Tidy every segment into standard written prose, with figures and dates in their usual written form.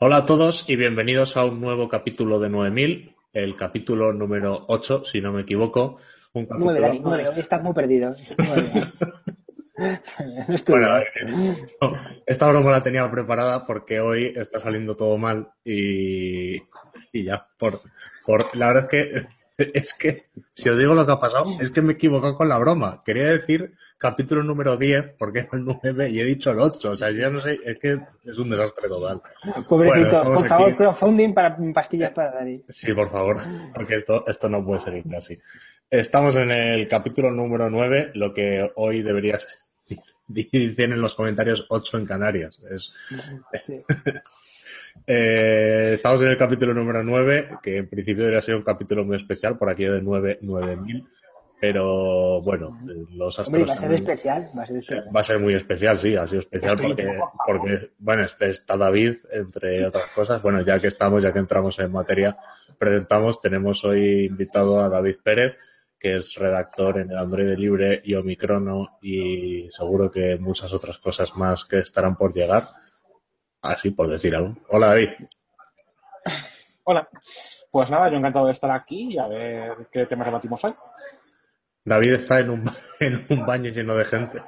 Hola a todos y bienvenidos a un nuevo capítulo de 9000, el capítulo número 8, si no me equivoco. Un capítulo... 9, Dani, 9, hoy estás muy perdido. No, esta broma la tenía preparada porque hoy está saliendo todo mal y ya, la verdad es que, si os digo lo que ha pasado, es que me he equivocado con la broma. Quería decir capítulo número 10, porque era el 9 y he dicho el 8. O sea, ya no sé, es que es un desastre total. Pobrecito, bueno, por favor, crowdfunding para pastillas para Dani. Sí, por favor, porque esto no puede seguir así. Estamos en el capítulo número 9, lo que hoy debería ser. Dicen en los comentarios 8 en Canarias. Sí. Estamos en el capítulo número 9, que en principio debería ser un capítulo muy especial, por aquello de 9.000, pero bueno, los astros... Hombre, va a ser especial. Va a ser muy especial, sí, ha sido especial porque bueno, está David, entre otras cosas. Bueno, ya que entramos en materia, tenemos hoy invitado a David Pérez, que es redactor en el Android Libre y Omicrono y seguro que muchas otras cosas más que estarán por llegar. Así por decir algo. Hola, David. Hola. Pues nada, yo encantado de estar aquí y a ver qué temas debatimos hoy. David está en un baño lleno de gente.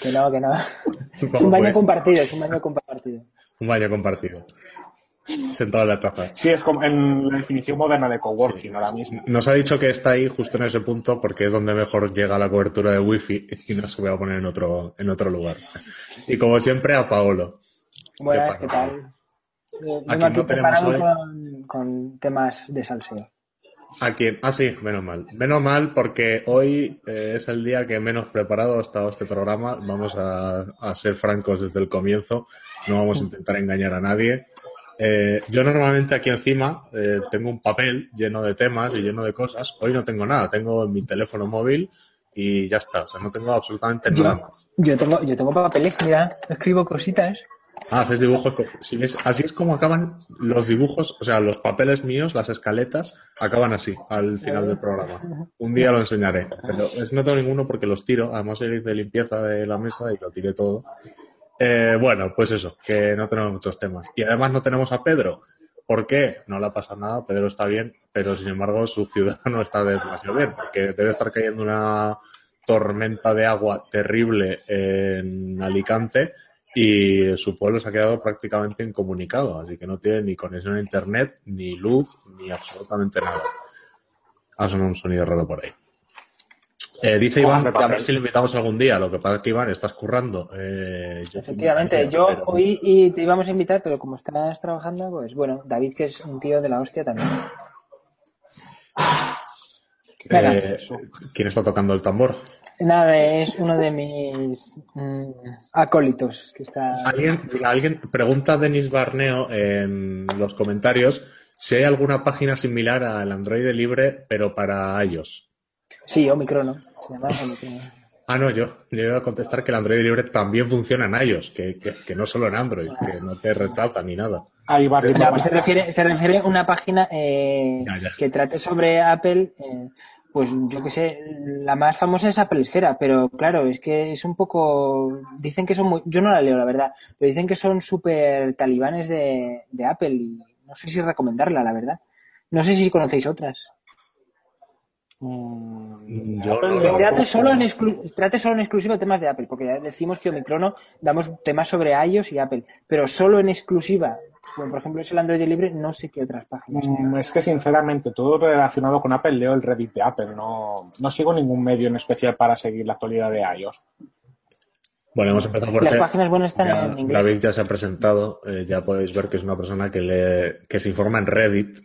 Que no. Es un baño compartido. Un baño compartido. Sentado en la taza. Sí, es como en la definición moderna de coworking ahora mismo. Nos ha dicho que está ahí justo en ese punto porque es donde mejor llega la cobertura de wifi y no se va a poner en otro lugar. Y como siempre, a Paolo. Buenas, ¿qué tal? Aquí no tenemos hoy... con temas de salseo. ¿A quién? Ah, sí, menos mal. Menos mal porque hoy es el día que menos preparado ha estado este programa. Vamos a ser francos desde el comienzo. No vamos a intentar engañar a nadie. Yo normalmente aquí encima tengo un papel lleno de temas y lleno de cosas. Hoy no tengo nada, tengo mi teléfono móvil y ya está. O sea, no tengo absolutamente nada más. Yo tengo papeles, mira, escribo cositas. Ah, haces dibujos. Así es como acaban los dibujos, o sea, los papeles míos, las escaletas, acaban así, al final del programa. Un día lo enseñaré, pero no tengo ninguno porque los tiro. Además, soy de limpieza de la mesa y lo tiré todo. Bueno, pues eso, que no tenemos muchos temas. Y además no tenemos a Pedro. ¿Por qué? No le ha pasado nada, Pedro está bien, pero sin embargo su ciudad no está demasiado bien, porque debe estar cayendo una tormenta de agua terrible en Alicante y su pueblo se ha quedado prácticamente incomunicado, así que no tiene ni conexión a internet, ni luz, ni absolutamente nada. Ha sonado un sonido raro por ahí. Dice Iván, a ver si le invitamos algún día. Lo que pasa es que, Iván, estás currando. Efectivamente, yo hoy te íbamos a invitar, pero como estás trabajando, pues bueno, David, que es un tío de la hostia también. ¿Quién está tocando el tambor? Nada, es uno de mis acólitos. Que está... ¿Alguien pregunta a Denis Barneo en los comentarios si hay alguna página similar al Android Libre, pero para iOS. Sí, Omicrono. Se llama Omicrono. Ah, no, yo iba a contestar que el Android Libre también funciona en iOS, que no solo en Android, que no te retrata ni nada. Ahí va. Pues se refiere a una página que trate sobre Apple, pues yo que sé, la más famosa es Apple Esfera, pero claro, es que es un poco... Dicen que son muy... Yo no la leo, la verdad, pero dicen que son súper talibanes de Apple y no sé si recomendarla, la verdad. No sé si conocéis otras. Trate solo en exclusiva temas de Apple, porque ya decimos que Omicrono damos temas sobre iOS y Apple, pero solo en exclusiva. Bueno, por ejemplo, es el Android Libre, no sé qué otras páginas. Es que sinceramente todo relacionado con Apple leo el Reddit de Apple, no sigo ningún medio en especial para seguir la actualidad de iOS. Bueno, hemos empezado por... Las páginas buenas están en inglés. David ya se ha presentado, ya podéis ver que es una persona que se informa en Reddit,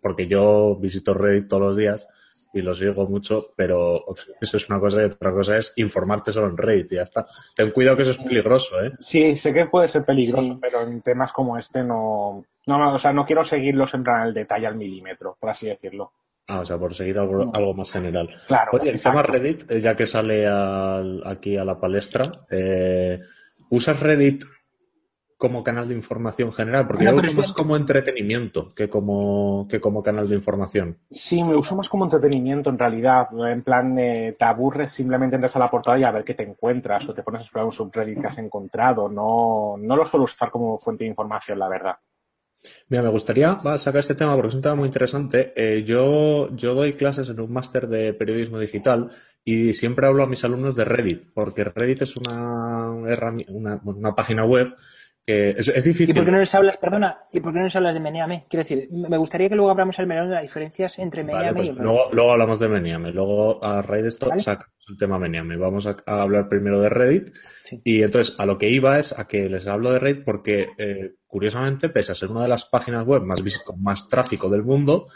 porque yo visito Reddit todos los días. y lo sigo mucho, pero eso es una cosa y otra cosa es informarte solo en Reddit y ya está. Ten cuidado que eso es peligroso, ¿eh? Sí, sé que puede ser peligroso, sí, pero en temas como este no, o sea, no quiero seguirlos en plan al detalle, al milímetro, por así decirlo. Ah, o sea, por seguir algo más general. Claro. Oye, el tema Reddit, ya que sale aquí a la palestra, ¿usas Reddit como canal de información general? Porque yo lo uso más como entretenimiento que como canal de información. Sí, me uso más como entretenimiento en realidad. En plan, te aburres, simplemente entras a la portada y a ver qué te encuentras o te pones a explorar un subreddit que has encontrado. No lo suelo usar como fuente de información, la verdad. Mira, me gustaría sacar este tema porque es un tema muy interesante. Yo doy clases en un máster de periodismo digital y siempre hablo a mis alumnos de Reddit, porque Reddit es una página web que es difícil. ¿Y por qué no les hablas de Meneame? Quiero decir, me gustaría que luego abramos el melón de las diferencias entre Meneame y Reddit. Luego hablamos de Meneame. Luego, a raíz de esto, sacamos el tema Meneame. Vamos a hablar primero de Reddit. Sí. Y entonces, a lo que iba es a que les hablo de Reddit porque, curiosamente, pese a ser una de las páginas web con más tráfico del mundo,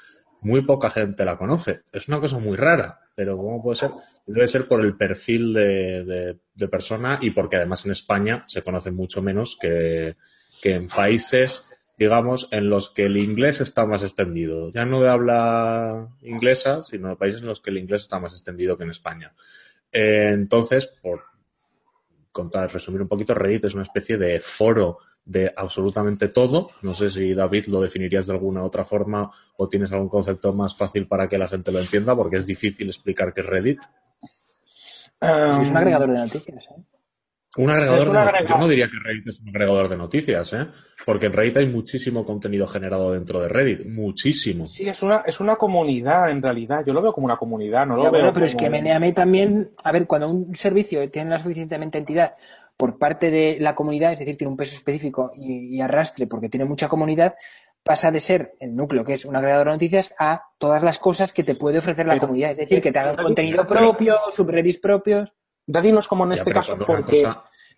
muy poca gente la conoce. Es una cosa muy rara, pero ¿cómo puede ser? Debe ser por el perfil de persona y porque además en España se conoce mucho menos que en países, digamos, en los que el inglés está más extendido. Ya no de habla inglesa, sino de países en los que el inglés está más extendido que en España. Entonces, por resumir un poquito, Reddit es una especie de foro de absolutamente todo. No sé si, David, lo definirías de alguna otra forma o tienes algún concepto más fácil para que la gente lo entienda, porque es difícil explicar qué es Reddit. Es un agregador de noticias, ¿eh? Yo no diría que Reddit es un agregador de noticias, ¿eh? Porque en Reddit hay muchísimo contenido generado dentro de Reddit, muchísimo. Sí, es una comunidad en realidad. Yo lo veo como una comunidad, no lo veo. Bueno, pero es que Meneame también, a ver, cuando un servicio tiene la suficientemente entidad por parte de la comunidad, es decir, tiene un peso específico y arrastre porque tiene mucha comunidad, pasa de ser el núcleo, que es un agregador de noticias, a todas las cosas que te puede ofrecer la comunidad. Es decir, que te hagan contenido propio, subreddits propios. Reddit no es como en este caso, porque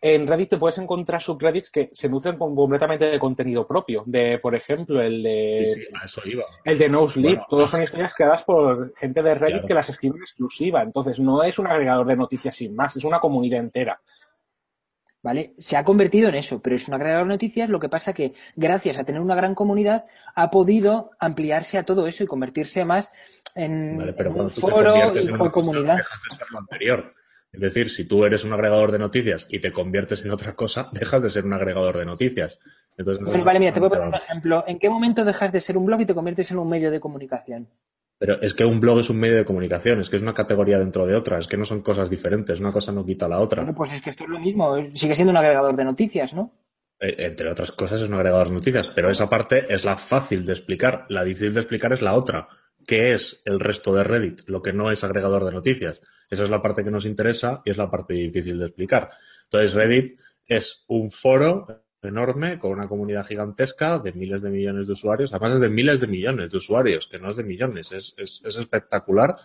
en Reddit te puedes encontrar subreddits que se nutren completamente de contenido propio. De, por ejemplo, el de... Sí, a eso iba. El de NoSleep. Bueno, todos son historias creadas por gente de Reddit, claro, que las escribe en exclusiva. Entonces, no es un agregador de noticias sin más. Es una comunidad entera. ¿Vale? Se ha convertido en eso, pero es un agregador de noticias. Lo que pasa que, gracias a tener una gran comunidad, ha podido ampliarse a todo eso y convertirse más en, vale, pero en un foro y por comunidad. Dejas de ser lo anterior. Es decir, si tú eres un agregador de noticias y te conviertes en otra cosa, dejas de ser un agregador de noticias. Entonces, vale, mira, te voy a poner un ejemplo. ¿En qué momento dejas de ser un blog y te conviertes en un medio de comunicación? Pero es que un blog es un medio de comunicación, es que es una categoría dentro de otra, es que no son cosas diferentes, una cosa no quita la otra. Bueno, pues es que esto es lo mismo, sigue siendo un agregador de noticias, ¿no? Entre otras cosas es un agregador de noticias, pero esa parte es la fácil de explicar, la difícil de explicar es la otra. ¿Qué es el resto de Reddit? Lo que no es agregador de noticias. Esa es la parte que nos interesa y es la parte difícil de explicar. Entonces, Reddit es un foro enorme con una comunidad gigantesca de miles de millones de usuarios. Además, es de miles de millones de usuarios, que no es de millones. Es espectacular.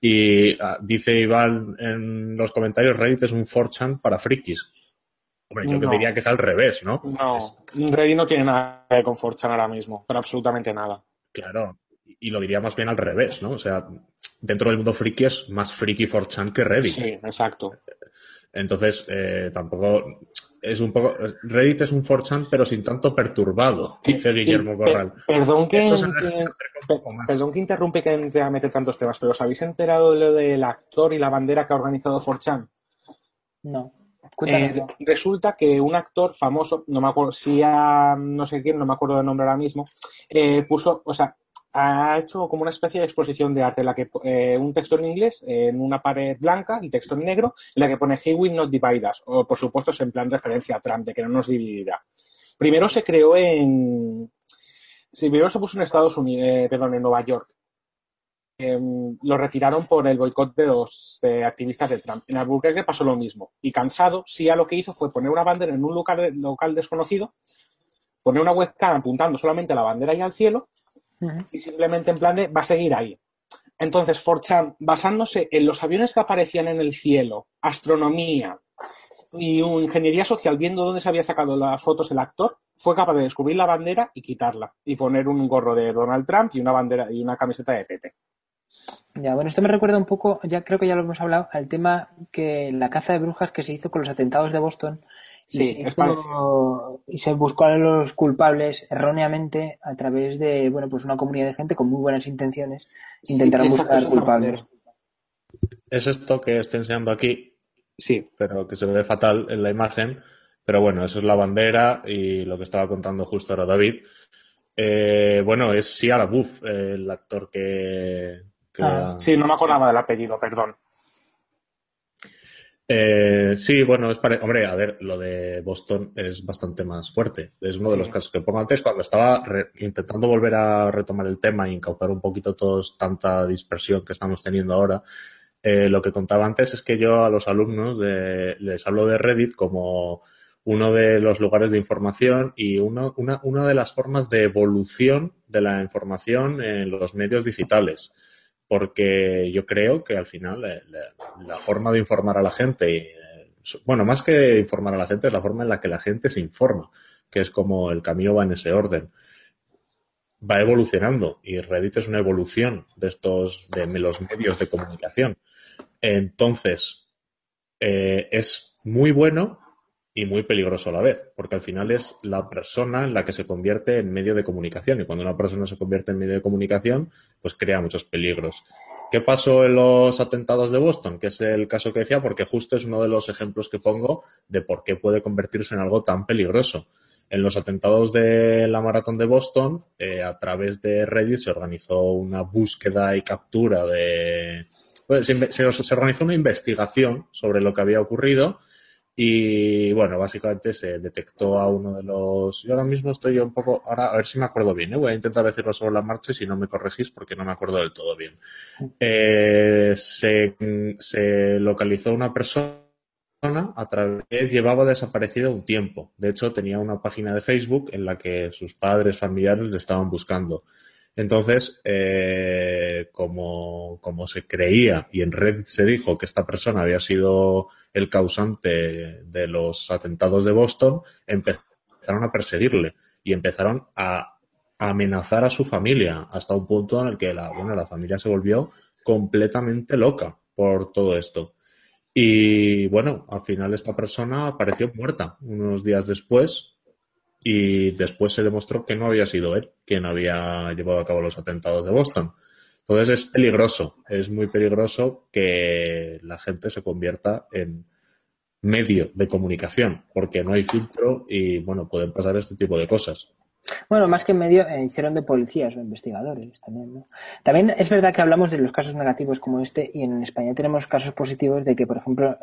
Y dice Iván en los comentarios, Reddit es un 4chan para frikis. Hombre, yo que diría que es al revés, ¿no? No, Reddit no tiene nada que ver con 4chan ahora mismo, pero absolutamente nada. Claro. Y lo diría más bien al revés, ¿no? O sea, dentro del mundo friki es más friki 4chan que Reddit. Sí, exacto. Entonces, tampoco... es un poco... Reddit es un 4chan, pero sin tanto perturbado, dice Guillermo Corral. Perdón que interrumpe que entre a meter tantos temas, pero ¿os habéis enterado de lo del actor y la bandera que ha organizado 4chan? No. Resulta que un actor famoso, no me acuerdo, no sé quién, no me acuerdo del nombre ahora mismo, puso, o sea, ha hecho como una especie de exposición de arte en la que un texto en inglés en una pared blanca y texto en negro en la que pone "He will not divide us", o por supuesto es en plan referencia a Trump de que no nos dividirá. Primero se creó se puso en Estados Unidos, en Nueva York. Lo retiraron por el boicot de los activistas de Trump. En Albuquerque pasó lo mismo y cansado, Sia lo que hizo fue poner una bandera en un local desconocido, poner una webcam apuntando solamente a la bandera y al cielo. Y simplemente en plan de va a seguir ahí. Entonces 4chan, basándose en los aviones que aparecían en el cielo, astronomía y ingeniería social, viendo dónde se había sacado las fotos el actor, fue capaz de descubrir la bandera y quitarla y poner un gorro de Donald Trump y una bandera y una camiseta de Tete. Ya, bueno, esto me recuerda un poco, ya creo que ya lo hemos hablado, al tema que la caza de brujas que se hizo con los atentados de Boston. Sí, y se buscó a los culpables erróneamente a través de, bueno, pues una comunidad de gente con muy buenas intenciones. Intentaron buscar culpables. Es esto que estoy enseñando aquí, sí, pero que se ve fatal en la imagen. Pero bueno, eso es la bandera y lo que estaba contando justo ahora David. Bueno, es Shia LaBeouf, el actor que sí, no me acordaba del apellido, perdón. Sí, bueno, hombre, a ver, lo de Boston es bastante más fuerte. Es uno de los casos que pongo antes, cuando estaba intentando volver a retomar el tema e incautar un poquito todos tanta dispersión que estamos teniendo ahora. Lo que contaba antes es que yo a los alumnos les hablo de Reddit como uno de los lugares de información y una de las formas de evolución de la información en los medios digitales. Porque yo creo que al final la forma de informar a la gente, bueno, más que informar a la gente, es la forma en la que la gente se informa, que es como el camino va en ese orden. Va evolucionando y Reddit es una evolución de estos, de los medios de comunicación. Entonces, es muy bueno y muy peligroso a la vez, porque al final es la persona en la que se convierte en medio de comunicación, y cuando una persona se convierte en medio de comunicación, pues crea muchos peligros. ¿Qué pasó en los atentados de Boston? Que es el caso que decía, porque justo es uno de los ejemplos que pongo de por qué puede convertirse en algo tan peligroso. En los atentados de la maratón de Boston, a través de Reddit se organizó una búsqueda y captura de... Bueno, se organizó una investigación sobre lo que había ocurrido. Y bueno, básicamente se detectó a uno de los... Yo ahora mismo estoy un poco... Ahora, a ver si me acuerdo bien, ¿eh? Voy a intentar decirlo sobre la marcha y si no me corregís porque no me acuerdo del todo bien. Se localizó una persona a través de... Llevaba desaparecido un tiempo. De hecho, tenía una página de Facebook en la que sus padres, familiares le estaban buscando. Entonces, como se creía y en Reddit se dijo que esta persona había sido el causante de los atentados de Boston, empezaron a perseguirle y empezaron a amenazar a su familia hasta un punto en el que la familia se volvió completamente loca por todo esto. Y bueno, al final esta persona apareció muerta unos días después. Y después se demostró que no había sido él quien había llevado a cabo los atentados de Boston. Entonces es peligroso, es muy peligroso que la gente se convierta en medio de comunicación, porque no hay filtro y, bueno, pueden pasar este tipo de cosas. Bueno, más que en medio, hicieron de policías o investigadores también, ¿no? También es verdad que hablamos de los casos negativos como este y en España tenemos casos positivos de que, por ejemplo,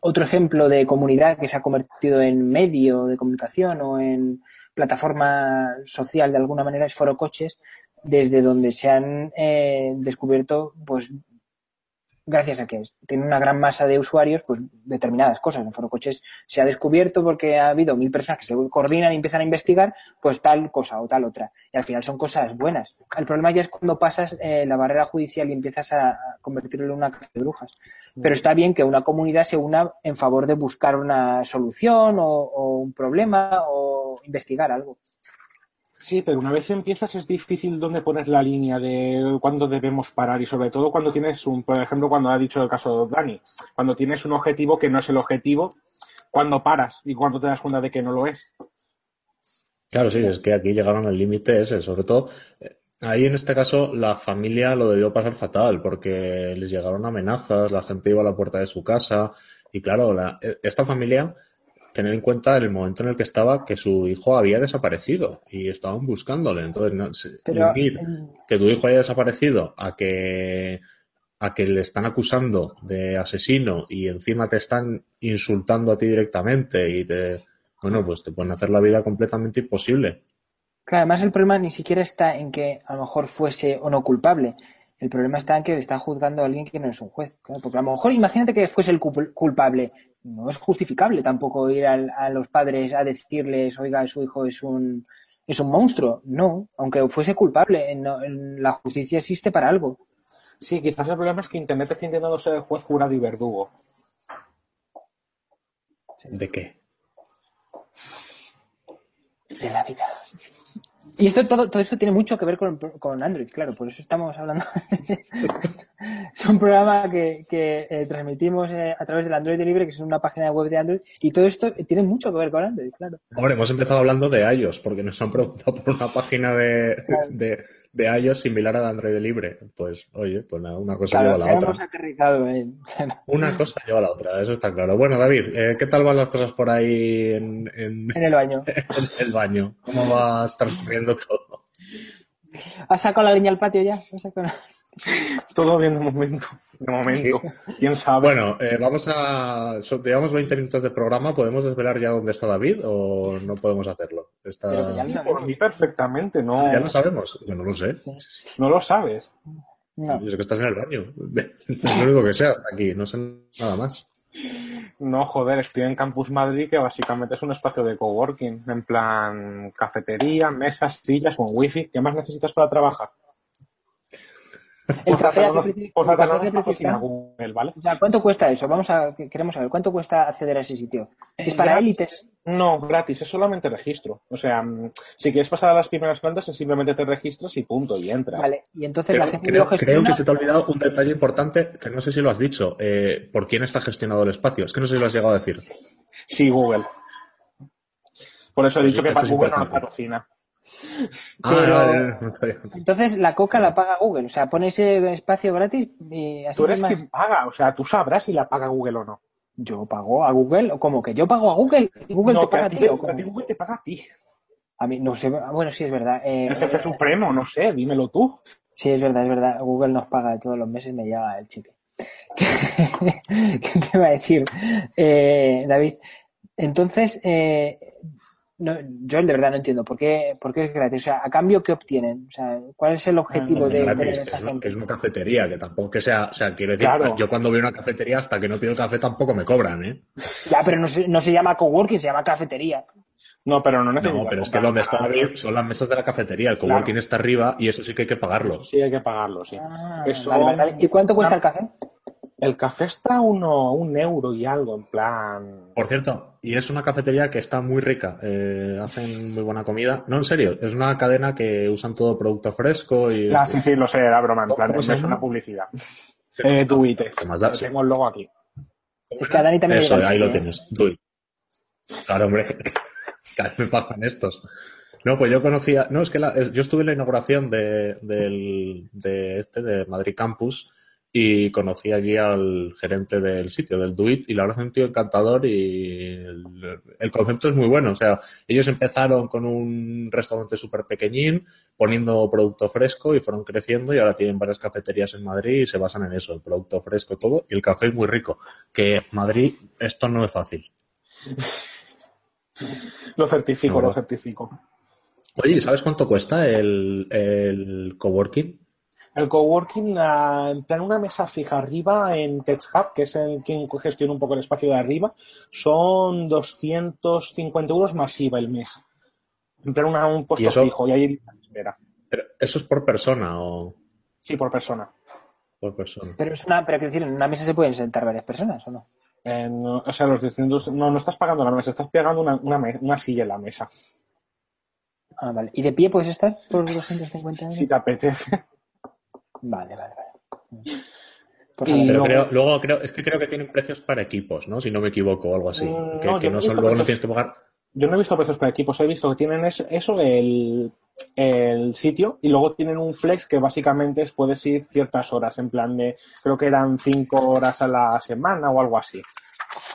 otro ejemplo de comunidad que se ha convertido en medio de comunicación o en plataforma social de alguna manera es Forocoches, desde donde se han descubierto, pues, gracias a que tiene una gran masa de usuarios, pues determinadas cosas. En Forocoches se ha descubierto porque ha habido 1000 personas que se coordinan y empiezan a investigar, pues tal cosa o tal otra. Y al final son cosas buenas. El problema ya es cuando pasas la barrera judicial y empiezas a convertirlo en una caza de brujas. Pero está bien que una comunidad se una en favor de buscar una solución o un problema o investigar algo. Sí, pero una vez empiezas es difícil dónde poner la línea de cuándo debemos parar y sobre todo cuando tienes por ejemplo, cuando ha dicho el caso de Dani, cuando tienes un objetivo que no es el objetivo, cuando paras y cuando te das cuenta de que no lo es. Claro, sí, es que aquí llegaron al límite ese, sobre todo, ahí en este caso la familia lo debió pasar fatal porque les llegaron amenazas, la gente iba a la puerta de su casa y claro, esta familia... Tener en cuenta el momento en el que estaba que su hijo había desaparecido y estaban buscándole. Entonces, que tu hijo haya desaparecido a que le están acusando de asesino y encima te están insultando a ti directamente y te pueden hacer la vida completamente imposible. Claro, además el problema ni siquiera está en que a lo mejor fuese o no culpable. El problema está en que le está juzgando a alguien que no es un juez. Claro, porque a lo mejor imagínate que fuese el culpable. No es justificable tampoco ir a los padres a decirles, oiga, su hijo es un monstruo. No, aunque fuese culpable, la justicia existe para algo. Sí, quizás el problema es que Internet está intentando ser el juez, jurado y verdugo. ¿De qué? De la vida. Y esto todo esto tiene mucho que ver con Android, claro, por eso estamos hablando. Es un programa que transmitimos a través del Android Libre, que es una página web de Android, y todo esto tiene mucho que ver con Android, claro. Hombre, hemos empezado hablando de iOS, porque nos han preguntado por una página de iOS similar a la Android Libre. Pues, oye, pues nada, una cosa lleva a la otra. Una cosa lleva a la otra, eso está claro. Bueno, David, ¿qué tal van las cosas por ahí en el baño? En el baño. ¿Cómo vas transcurriendo todo? ¿Has sacado la línea al patio ya? Todo bien de momento. Sí. ¿Quién sabe? Bueno, vamos a... Llevamos 20 minutos de programa. ¿Podemos desvelar ya dónde está David o no podemos hacerlo? Por mí perfectamente, ¿no? Ya lo sabemos. Yo no lo sé. ¿No lo sabes? No. Yo sé que estás en el baño. Es lo único que sé hasta aquí. No sé nada más. No, joder, estoy en Campus Madrid, que básicamente es un espacio de coworking. En plan, cafetería, mesas, sillas, un wifi. ¿Qué más necesitas para trabajar? El café a Google, ¿vale? O sea, ¿cuánto cuesta eso? Queremos saber, ¿cuánto cuesta acceder a ese sitio? ¿Es para élites? No, gratis, es solamente registro. O sea, si quieres pasar a las primeras plantas, simplemente te registras y punto, y entras. Vale, y entonces la gente lo gestiona. Creo que se te ha olvidado un detalle importante, que no sé si lo has dicho. ¿Por quién está gestionado el espacio? Es que no sé si lo has llegado a decir. Sí, Google. Por eso he dicho que Google no nos patrocina. Entonces la coca la paga Google, o sea, pone ese espacio gratis y así. Tú eres quien paga, o sea, tú sabrás si la paga Google o no. ¿Yo pago a Google? ¿O cómo que yo pago a Google? ¿Google te paga a ti? A ti Google te paga a ti. A mí, no sé, bueno, sí, es verdad. El jefe supremo, no sé, dímelo tú. Sí, es verdad, Google nos paga todos los meses, me llega el cheque. ¿Qué te va a decir, David? Entonces... No, yo de verdad no entiendo por qué es gratis. O sea, ¿a cambio qué obtienen? O sea, ¿cuál es el objetivo de tener esa gente? Es una cafetería, que tampoco que sea... O sea, quiero decir, claro. Yo cuando voy a una cafetería, hasta que no pido café, tampoco me cobran, ¿eh? Ya, pero no se llama coworking, se llama cafetería. No, pero no necesito. No, pero es que donde está David son las mesas de la cafetería. El coworking está arriba y eso sí que hay que pagarlo. Sí, hay que pagarlo, sí. Ah, eso... vale. ¿Y cuánto cuesta el café? El café está un euro y algo, en plan... Por cierto, y es una cafetería que está muy rica. Hacen muy buena comida. No, en serio, es una cadena que usan todo producto fresco y... Ah, sí, lo sé, era broma, en plan, es una publicidad. Duites. Tengo el logo aquí. Es que a Dani también... Eso, ahí lo tienes, Duit. Claro, hombre, cada vez me pagan estos. No, pues yo conocía... No, es que yo estuve en la inauguración de Madrid Campus... Y conocí allí al gerente del sitio, del Duit, y la verdad es un tío encantador y el concepto es muy bueno. O sea, ellos empezaron con un restaurante súper pequeñín, poniendo producto fresco y fueron creciendo y ahora tienen varias cafeterías en Madrid y se basan en eso, el producto fresco todo y el café es muy rico. Que en Madrid esto no es fácil. Lo certifico. Oye, ¿sabes cuánto cuesta el coworking? El coworking, en plan una mesa fija arriba en Tech Hub, que es el quien gestiona un poco el espacio de arriba, son 250 euros más IVA el mes. En plan un puesto fijo y ahí espera. ¿Pero eso es por persona o...? Sí, por persona. Por persona. Pero quiero decir, en una mesa se pueden sentar varias personas, ¿o no? No, o sea, los 200... No estás pagando la mesa, estás pagando una silla en la mesa. Ah, vale. ¿Y de pie puedes estar por 250 euros? Si te apetece. Vale. Pues creo que tienen precios para equipos, ¿no? Si no me equivoco o algo así. No tienes que pagar. Yo no he visto precios para equipos, he visto que tienen eso, el sitio, y luego tienen un flex que básicamente puedes ir ciertas horas, en plan de, creo que eran 5 horas a la semana o algo así.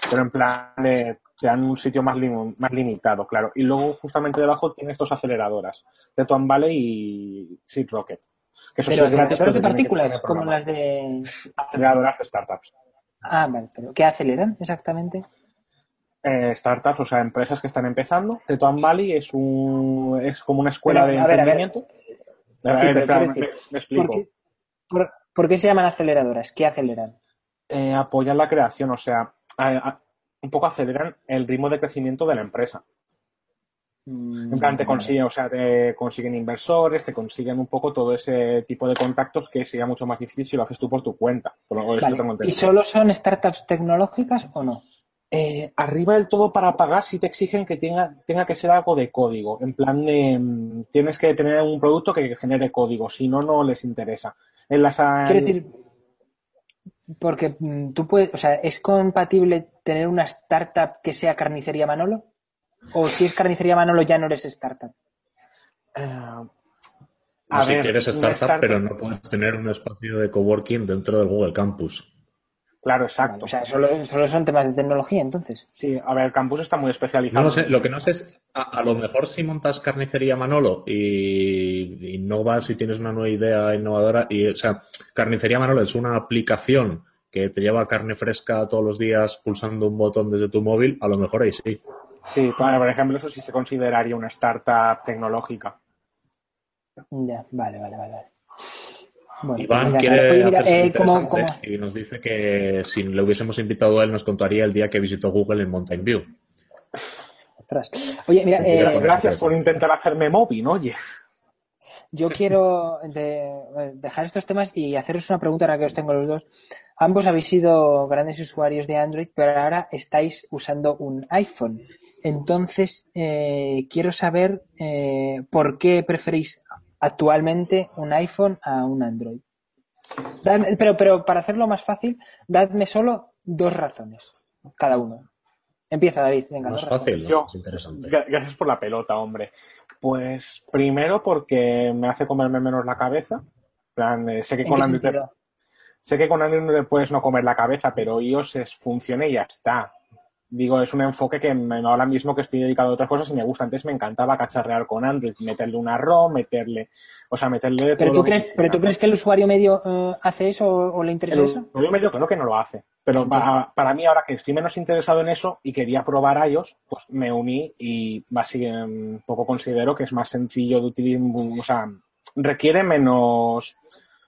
Pero en plan de, te dan un sitio más limitado, claro. Y luego justamente debajo tienes dos aceleradoras, Teton Valley y Seed Rocket. Que eso pero aceleradoras de partículas, como las de... Aceleradoras de startups. Ah, vale. ¿Pero qué aceleran exactamente? Startups, o sea, empresas que están empezando. Teton Valley es como una escuela de emprendimiento. Me explico. ¿Por qué se llaman aceleradoras? ¿Qué aceleran? Apoyan la creación, o sea, un poco aceleran el ritmo de crecimiento de la empresa. En plan, te consiguen inversores, te consiguen un poco todo ese tipo de contactos que sería mucho más difícil si lo haces tú por tu cuenta. Por lo que vale. ¿Y solo son startups tecnológicas o no? Arriba del todo para pagar si te exigen que tenga que ser algo de código, en plan de tienes que tener un producto que genere código, si no, no les interesa. Quiero decir, porque tú puedes, o sea, ¿es compatible tener una startup que sea carnicería Manolo? O si es carnicería Manolo ya no eres startup. A ver, si quieres startup, pero no puedes tener un espacio de coworking dentro del Google Campus. Claro, exacto. O sea, solo son temas de tecnología, entonces. Sí, a ver, el campus está muy especializado. No sé, lo que no sé es, a lo mejor si montas carnicería Manolo y innovas y tienes una nueva idea innovadora, o sea, carnicería Manolo es una aplicación que te lleva carne fresca todos los días pulsando un botón desde tu móvil, a lo mejor ahí sí. Sí, claro, por ejemplo, eso sí se consideraría una startup tecnológica. Ya, vale. Bueno, Iván quiere hacerse interesante y nos dice que si le hubiésemos invitado a él nos contaría el día que visitó Google en Mountain View. Ostras. Oye, mira, gracias por intentar hacerme móvil, ¿no? Oye. Yo quiero dejar estos temas y haceros una pregunta ahora que os tengo los dos. Ambos habéis sido grandes usuarios de Android, pero ahora estáis usando un iPhone. Entonces, quiero saber por qué preferís actualmente un iPhone a un Android. Pero para hacerlo más fácil, dadme solo dos razones, cada uno. Empieza, David. Venga, más fácil, ¿no? Es interesante. Gracias por la pelota, hombre. Pues primero porque me hace comerme menos la cabeza. Sé que con Android puedes no comer la cabeza, pero iOS funciona y ya está. Digo, es un enfoque que ahora mismo que estoy dedicado a otras cosas y me gusta. Antes me encantaba cacharrear con Android, meterle una ROM, meterle todo. ¿Pero tú crees que el usuario medio hace eso o le interesa eso? El usuario medio creo que no lo hace. Pero para mí, ahora que estoy menos interesado en eso y quería probar iOS, pues me uní y así un poco considero que es más sencillo de utilizar. O sea, requiere menos...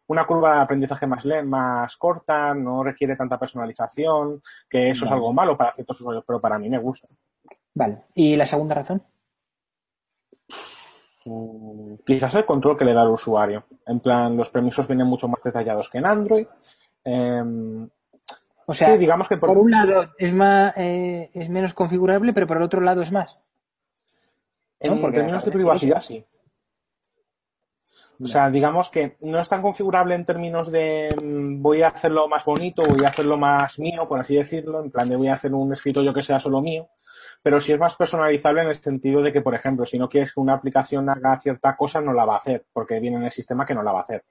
Una curva de aprendizaje más corta, no requiere tanta personalización, que eso es algo malo para ciertos usuarios, pero para mí me gusta. Vale. ¿Y la segunda razón? Quizás el control que le da al usuario. En plan, los permisos vienen mucho más detallados que en Android. O sea, sí, digamos que por un lado es menos configurable, pero por el otro lado es más. ¿No? En términos de privacidad, sí. O sea, digamos que no es tan configurable en términos de voy a hacerlo más bonito, voy a hacerlo más mío, por así decirlo, en plan de voy a hacer un escritorio que sea solo mío, pero sí es más personalizable en el sentido de que, por ejemplo, si no quieres que una aplicación haga cierta cosa, no la va a hacer, porque viene en el sistema que no la va a hacer.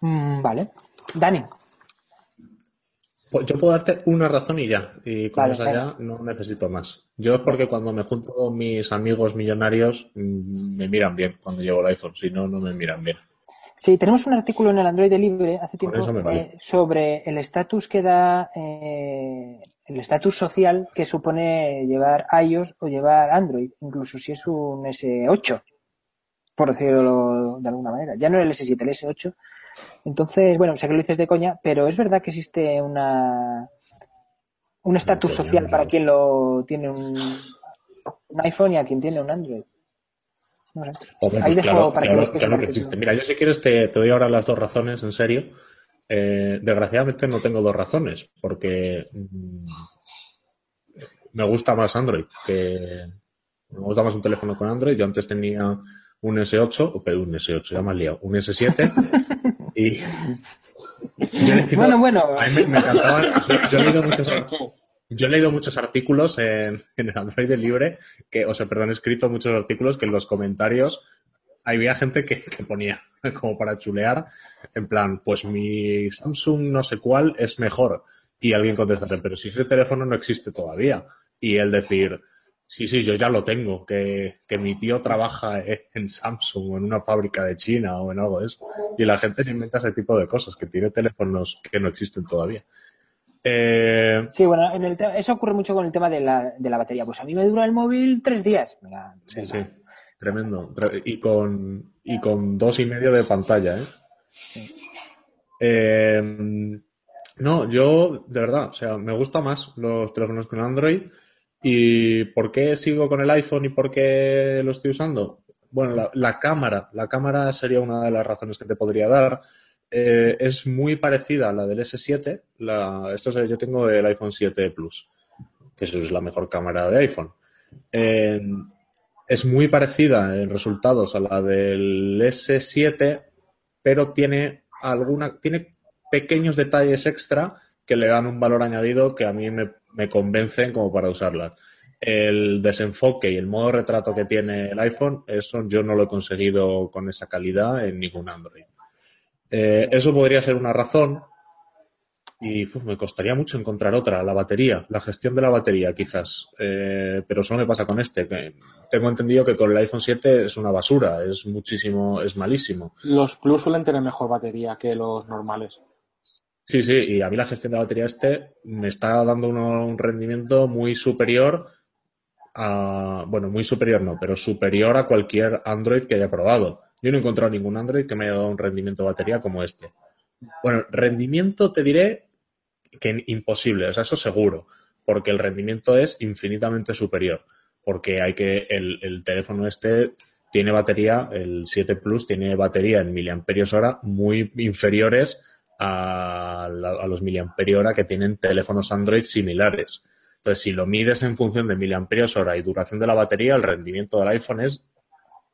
Vale. Dani. Pues yo puedo darte una razón y ya. Y con esa ya no necesito más. Yo es porque cuando me junto con mis amigos millonarios me miran bien cuando llevo el iPhone. Si no, no me miran bien. Sí, tenemos un artículo en el Android Libre hace tiempo sobre el estatus que da, el estatus social que supone llevar iOS o llevar Android, incluso si es un S8, por decirlo de alguna manera. Ya no el S7, el S8. Entonces, bueno, sé que lo dices de coña, pero es verdad que existe un estatus social para quien lo tiene un iPhone y a quien tiene un Android. No sé. Mira, yo si quieres te doy ahora las dos razones, en serio. Desgraciadamente no tengo dos razones, porque me gusta más Android. Me gusta más un teléfono con Android. Yo antes tenía un S8, ya me has liado, un S7... Y yo he leído muchos artículos en el Android Libre, he escrito muchos artículos que en los comentarios había gente que ponía como para chulear, en plan, pues mi Samsung no sé cuál es mejor. Y alguien contestaba, pero si ese teléfono no existe todavía. Y él decir, sí, yo ya lo tengo, que mi tío trabaja en Samsung o en una fábrica de China o en algo de eso. Y la gente se inventa ese tipo de cosas, que tiene teléfonos que no existen todavía. Sí, bueno, eso ocurre mucho con el tema de la batería. Pues a mí me dura el móvil 3 días. Sí, tremendo. Y con 2,5 de pantalla, ¿eh? Sí. No, yo, de verdad, o sea, me gustan más los teléfonos con Android. ¿Y por qué sigo con el iPhone y por qué lo estoy usando? Bueno, la cámara sería una de las razones que te podría dar. es muy parecida a la del S7. Yo tengo el iPhone 7 Plus, que eso es la mejor cámara de iPhone. Es muy parecida en resultados a la del S7, pero tiene pequeños detalles extra que le dan un valor añadido que a mí me convencen como para usarlas. El desenfoque y el modo retrato que tiene el iPhone, eso yo no lo he conseguido con esa calidad en ningún Android. Eso podría ser una razón y me costaría mucho encontrar otra. La batería, la gestión de la batería quizás, pero solo me pasa con este. Que tengo entendido que con el iPhone 7 es una basura, es malísimo. Los Plus suelen tener mejor batería que los normales. Sí, sí, y a mí la gestión de la batería me está dando un rendimiento muy superior a... Bueno, muy superior no, pero superior a cualquier Android que haya probado. Yo no he encontrado ningún Android que me haya dado un rendimiento de batería como este. Bueno, rendimiento te diré que imposible, o sea, eso seguro, porque el rendimiento es infinitamente superior, porque el teléfono tiene batería, el 7 Plus tiene batería en miliamperios hora muy inferiores a los miliamperios hora que tienen teléfonos Android similares. Entonces, si lo mides en función de miliamperios hora y duración de la batería, el rendimiento del iPhone es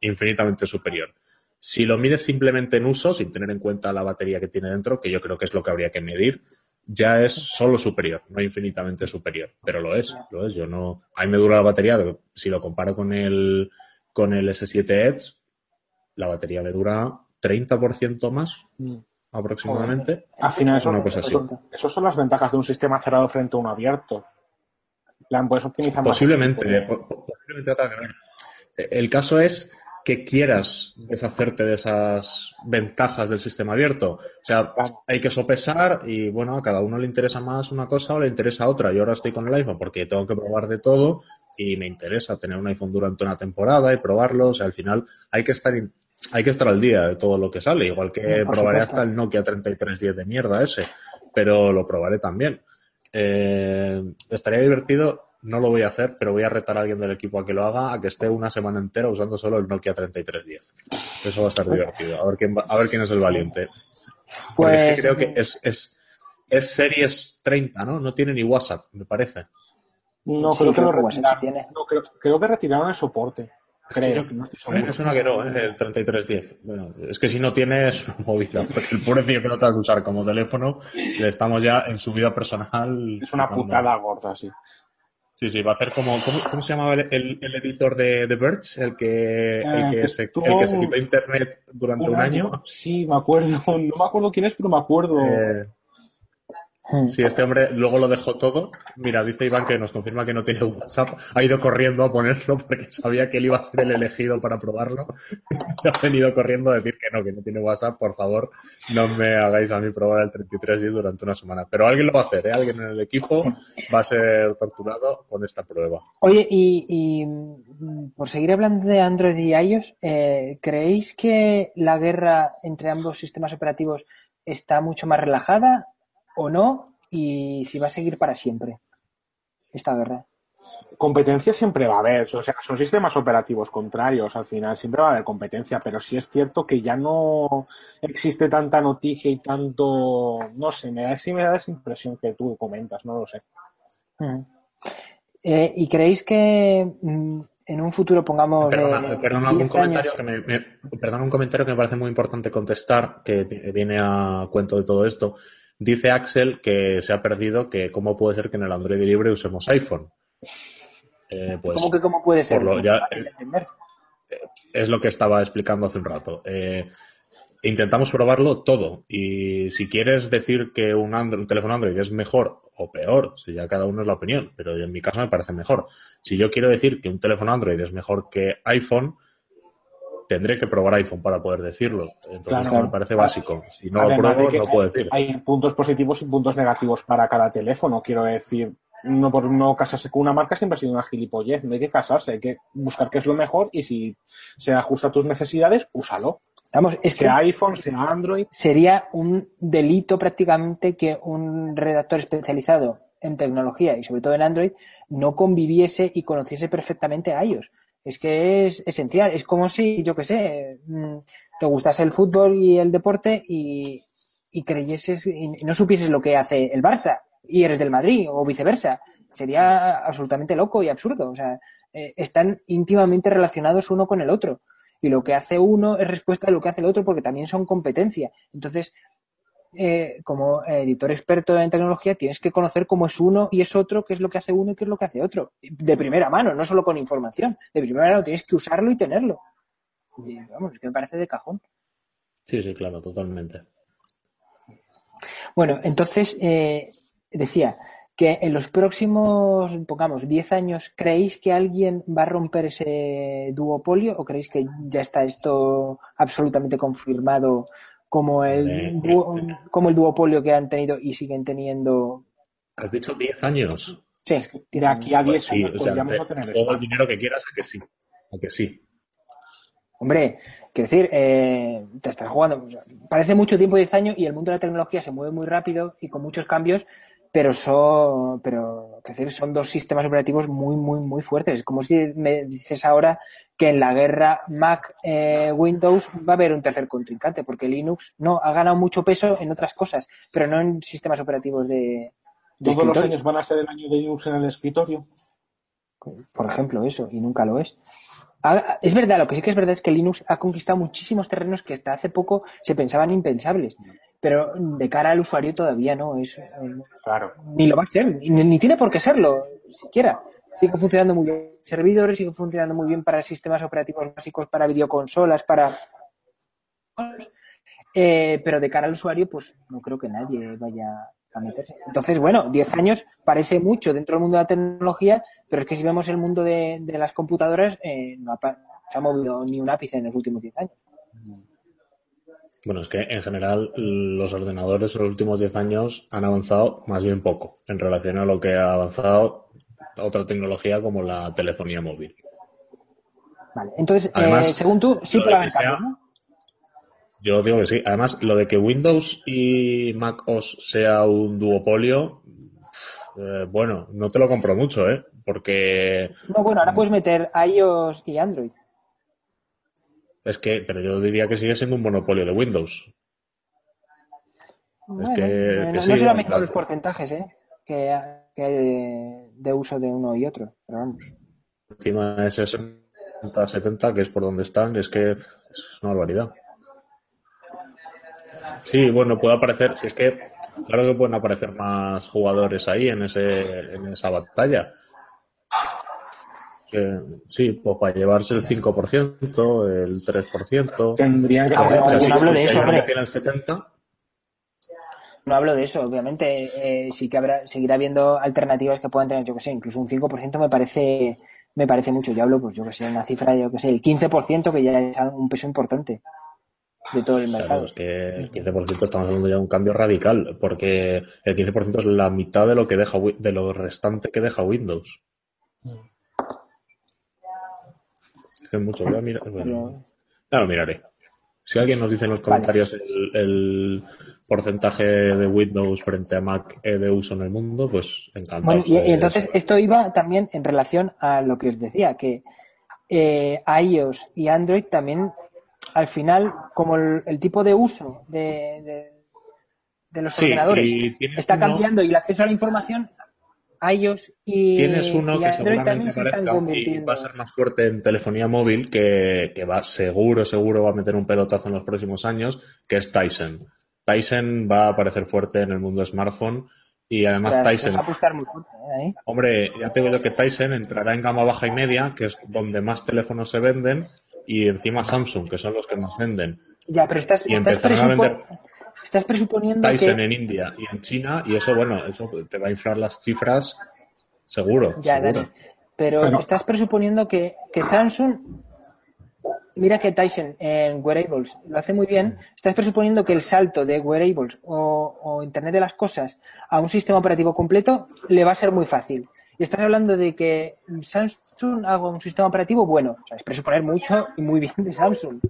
infinitamente superior. Si lo mides simplemente en uso, sin tener en cuenta la batería que tiene dentro, que yo creo que es lo que habría que medir, ya es solo superior, no infinitamente superior, pero lo es. Yo no, a mí me dura la batería, si lo comparo con el S7 Edge, la batería me dura 30% más. Aproximadamente. Al final eso son las ventajas de un sistema cerrado frente a uno abierto. La puedes optimizar posiblemente. El caso es que quieras deshacerte de esas ventajas del sistema abierto. O sea, hay que sopesar y, bueno, a cada uno le interesa más una cosa o le interesa otra. Yo ahora estoy con el iPhone porque tengo que probar de todo y me interesa tener un iPhone durante una temporada y probarlo. O sea, al final hay que estar al día de todo lo que sale, igual que probaré hasta el Nokia 3310 de mierda ese, pero lo probaré también. Estaría divertido, no lo voy a hacer, pero voy a retar a alguien del equipo a que lo haga, a que esté una semana entera usando solo el Nokia 3310. Eso va a estar divertido, a ver quién es el valiente. Porque es que creo que es Series 30, ¿no? No tiene ni WhatsApp, me parece. No, creo que lo retiraron. No, creo que retiraron el soporte. Creo que no estoy seguro. Es una que no, el 3310. Bueno, es que si no tienes una movida, porque el pobre tío que no te va a usar como teléfono, le estamos ya en su vida personal. Es una putada gorda, sí. Sí, sí, va a hacer como... ¿Cómo se llamaba el editor de Verge? El que se quitó internet durante un año. Sí, me acuerdo. No me acuerdo quién es, pero me acuerdo. Sí, este hombre luego lo dejó todo. Mira, dice Iván que nos confirma que no tiene WhatsApp. Ha ido corriendo a ponerlo porque sabía que él iba a ser el elegido para probarlo. Ha venido corriendo a decir que no tiene WhatsApp. Por favor, no me hagáis a mí probar el 3310 durante una semana. Pero alguien lo va a hacer, ¿eh? Alguien en el equipo va a ser torturado con esta prueba. Oye, y por seguir hablando de Android y iOS, ¿creéis que la guerra entre ambos sistemas operativos está mucho más relajada o no, y si va a seguir para siempre esta guerra? Competencia siempre va a haber, o sea, son sistemas operativos contrarios, al final siempre va a haber competencia, pero sí es cierto que ya no existe tanta noticia y tanto, no sé, me da esa impresión que tú comentas, no lo sé. ¿Y creéis que en un futuro pongamos... Perdona, un comentario que me parece muy importante contestar, que viene a cuento de todo esto. Dice Axel que se ha perdido, que cómo puede ser que en el Android libre usemos iPhone. Pues, ¿cómo que cómo puede ser? Es lo que estaba explicando hace un rato. Intentamos probarlo todo. Y si quieres decir que un teléfono Android es mejor o peor, si ya cada uno es la opinión, pero en mi caso me parece mejor. Si yo quiero decir que un teléfono Android es mejor que iPhone, tendré que probar iPhone para poder decirlo. Entonces, claro, me parece básico. Si no lo pruebo, no puedo decir. Hay puntos positivos y puntos negativos para cada teléfono. Quiero decir, no casarse con una marca siempre ha sido una gilipollez. No hay que casarse, hay que buscar qué es lo mejor y si se ajusta a tus necesidades, úsalo. Vamos, sea iPhone, sea Android. Sería un delito prácticamente que un redactor especializado en tecnología y sobre todo en Android no conviviese y conociese perfectamente a iOS. Es que es esencial. Es como si, yo qué sé, te gustase el fútbol y el deporte y y creyeses y no supieses lo que hace el Barça y eres del Madrid o viceversa. Sería absolutamente loco y absurdo. O sea, están íntimamente relacionados uno con el otro. Y lo que hace uno es respuesta a lo que hace el otro porque también son competencia. Entonces, como editor experto en tecnología, tienes que conocer cómo es uno y es otro, qué es lo que hace uno y qué es lo que hace otro. De primera mano, no solo con información. De primera mano tienes que usarlo y tenerlo. Y, vamos, es que me parece de cajón. Sí, sí, claro, totalmente. Bueno, entonces, decía que en los próximos, pongamos, 10 años, ¿creéis que alguien va a romper ese duopolio o creéis que ya está esto absolutamente confirmado como el duopolio que han tenido y siguen teniendo? ¿Has dicho 10 años? Sí, de aquí a 10 pues sí, años podríamos tener todo el dinero que quieras a que sí. A que sí. Hombre, quiero decir, te estás jugando. Parece mucho tiempo 10 años y el mundo de la tecnología se mueve muy rápido y con muchos cambios, pero son dos sistemas operativos muy, muy, muy fuertes. Es como si me dices ahora que en la guerra Mac-Windows va a haber un tercer contrincante, porque Linux no ha ganado mucho peso en otras cosas, pero no en sistemas operativos de todos escritorio. Los años van a ser el año de Linux en el escritorio. Por ejemplo, eso, y nunca lo es. Es verdad, lo que sí que es verdad es que Linux ha conquistado muchísimos terrenos que hasta hace poco se pensaban impensables, pero de cara al usuario todavía no es. Claro. Ni lo va a ser, ni tiene por qué serlo, siquiera. Sigue funcionando muy bien servidores, sigue funcionando muy bien para sistemas operativos básicos, para videoconsolas, para... pero de cara al usuario, pues no creo que nadie vaya a meterse. Entonces, bueno, 10 años parece mucho dentro del mundo de la tecnología, pero es que si vemos el mundo de las computadoras, no se ha movido ni un ápice en los últimos 10 años. Bueno, es que en general los ordenadores en los últimos 10 años han avanzado más bien poco en relación a lo que ha avanzado otra tecnología como la telefonía móvil. Vale, entonces, además, según tú, sí que avanzado, ¿no? Yo digo que sí. Además, lo de que Windows y Mac OS sea un duopolio, bueno, no te lo compro mucho, ¿eh? Porque... No, bueno, ahora puedes meter iOS y Android. Es que, pero yo diría que sigue siendo un monopolio de Windows. Bueno, es que no será mejor los porcentajes, ¿eh? Que hay de uso de uno y otro, pero vamos. Encima de 60-70, que es por donde están, es que es una barbaridad. Sí, bueno, puede aparecer, si es que claro que pueden aparecer más jugadores ahí en esa batalla. Sí, pues para llevarse el 5%, el 3%. Tendrían que ser, o sea, no hablo de eso, hombre. Que tiene el 70. No hablo de eso, obviamente. Sí que seguirá habiendo alternativas que puedan tener, yo que sé, incluso un 5% me parece mucho. Yo hablo, pues yo que sé, una cifra, yo que sé, el 15% que ya es un peso importante de todo el mercado. Claro, es que el 15% estamos hablando ya de un cambio radical, porque el 15% es la mitad de lo que deja, de lo restante que deja Windows. Es que es mucho. Voy a mirar, bueno, ya lo miraré. Si alguien nos dice en los comentarios, vale, el porcentaje de Windows frente a Mac de uso en el mundo, pues encantado. Bueno, y entonces esto iba también en relación a lo que os decía, que iOS y Android también. Al final, como el tipo de uso de los ordenadores está cambiando y el acceso a la información, iOS y Android también se están convirtiendo. Y va a ser más fuerte en telefonía móvil, que va seguro va a meter un pelotazo en los próximos años, que es Tyson. Tyson va a aparecer fuerte en el mundo smartphone. Y además, ostras, Tyson... Vas a apostar muy fuerte, ¿eh? Hombre, ya te digo yo que Tyson entrará en gama baja y media, que es donde más teléfonos se venden, y encima Samsung, que son los que más venden. Ya, pero estás presuponiendo Tyson que... en India y en China, y eso, bueno, eso te va a inflar las cifras, seguro. Ya, seguro. Pero estás presuponiendo que Samsung... Mira que Tyson en wearables lo hace muy bien. Estás presuponiendo que el salto de wearables o Internet de las cosas a un sistema operativo completo le va a ser muy fácil. Y estás hablando de que Samsung haga un sistema operativo bueno. O sea, es presuponer mucho y muy bien de Samsung.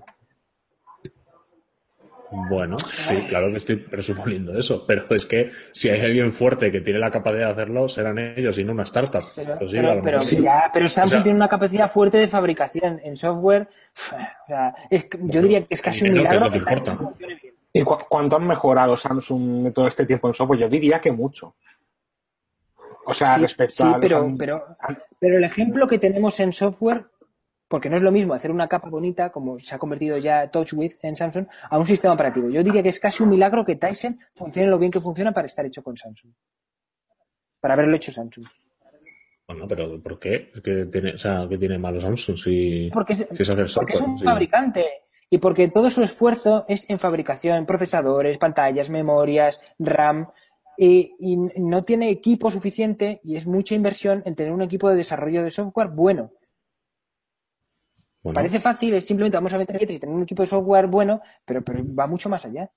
Bueno, sí, claro que estoy presuponiendo eso. Pero es que si hay alguien fuerte que tiene la capacidad de hacerlo, serán ellos y no una startup. Pero Samsung, o sea, tiene una capacidad fuerte de fabricación en software. O sea, yo diría que es casi un milagro que funcione bien. ¿Y cuánto han mejorado Samsung de todo este tiempo en software? Yo diría que mucho. O sea, sí, respecto sí, a... Pero el ejemplo que tenemos en software, porque no es lo mismo hacer una capa bonita, como se ha convertido ya TouchWiz en Samsung, a un sistema operativo. Yo diría que es casi un milagro que Tizen funcione lo bien que funciona para estar hecho con Samsung. Para haberlo hecho Samsung. Bueno, pero ¿por qué? Es que tiene, o sea, ¿qué tiene malo Samsung si, porque, si es hacer software? Porque es un fabricante. Y porque todo su esfuerzo es en fabricación, procesadores, pantallas, memorias, RAM... Y no tiene equipo suficiente y es mucha inversión en tener un equipo de desarrollo de software bueno. Parece fácil, es simplemente vamos a meter y tener un equipo de software bueno, pero va mucho más allá.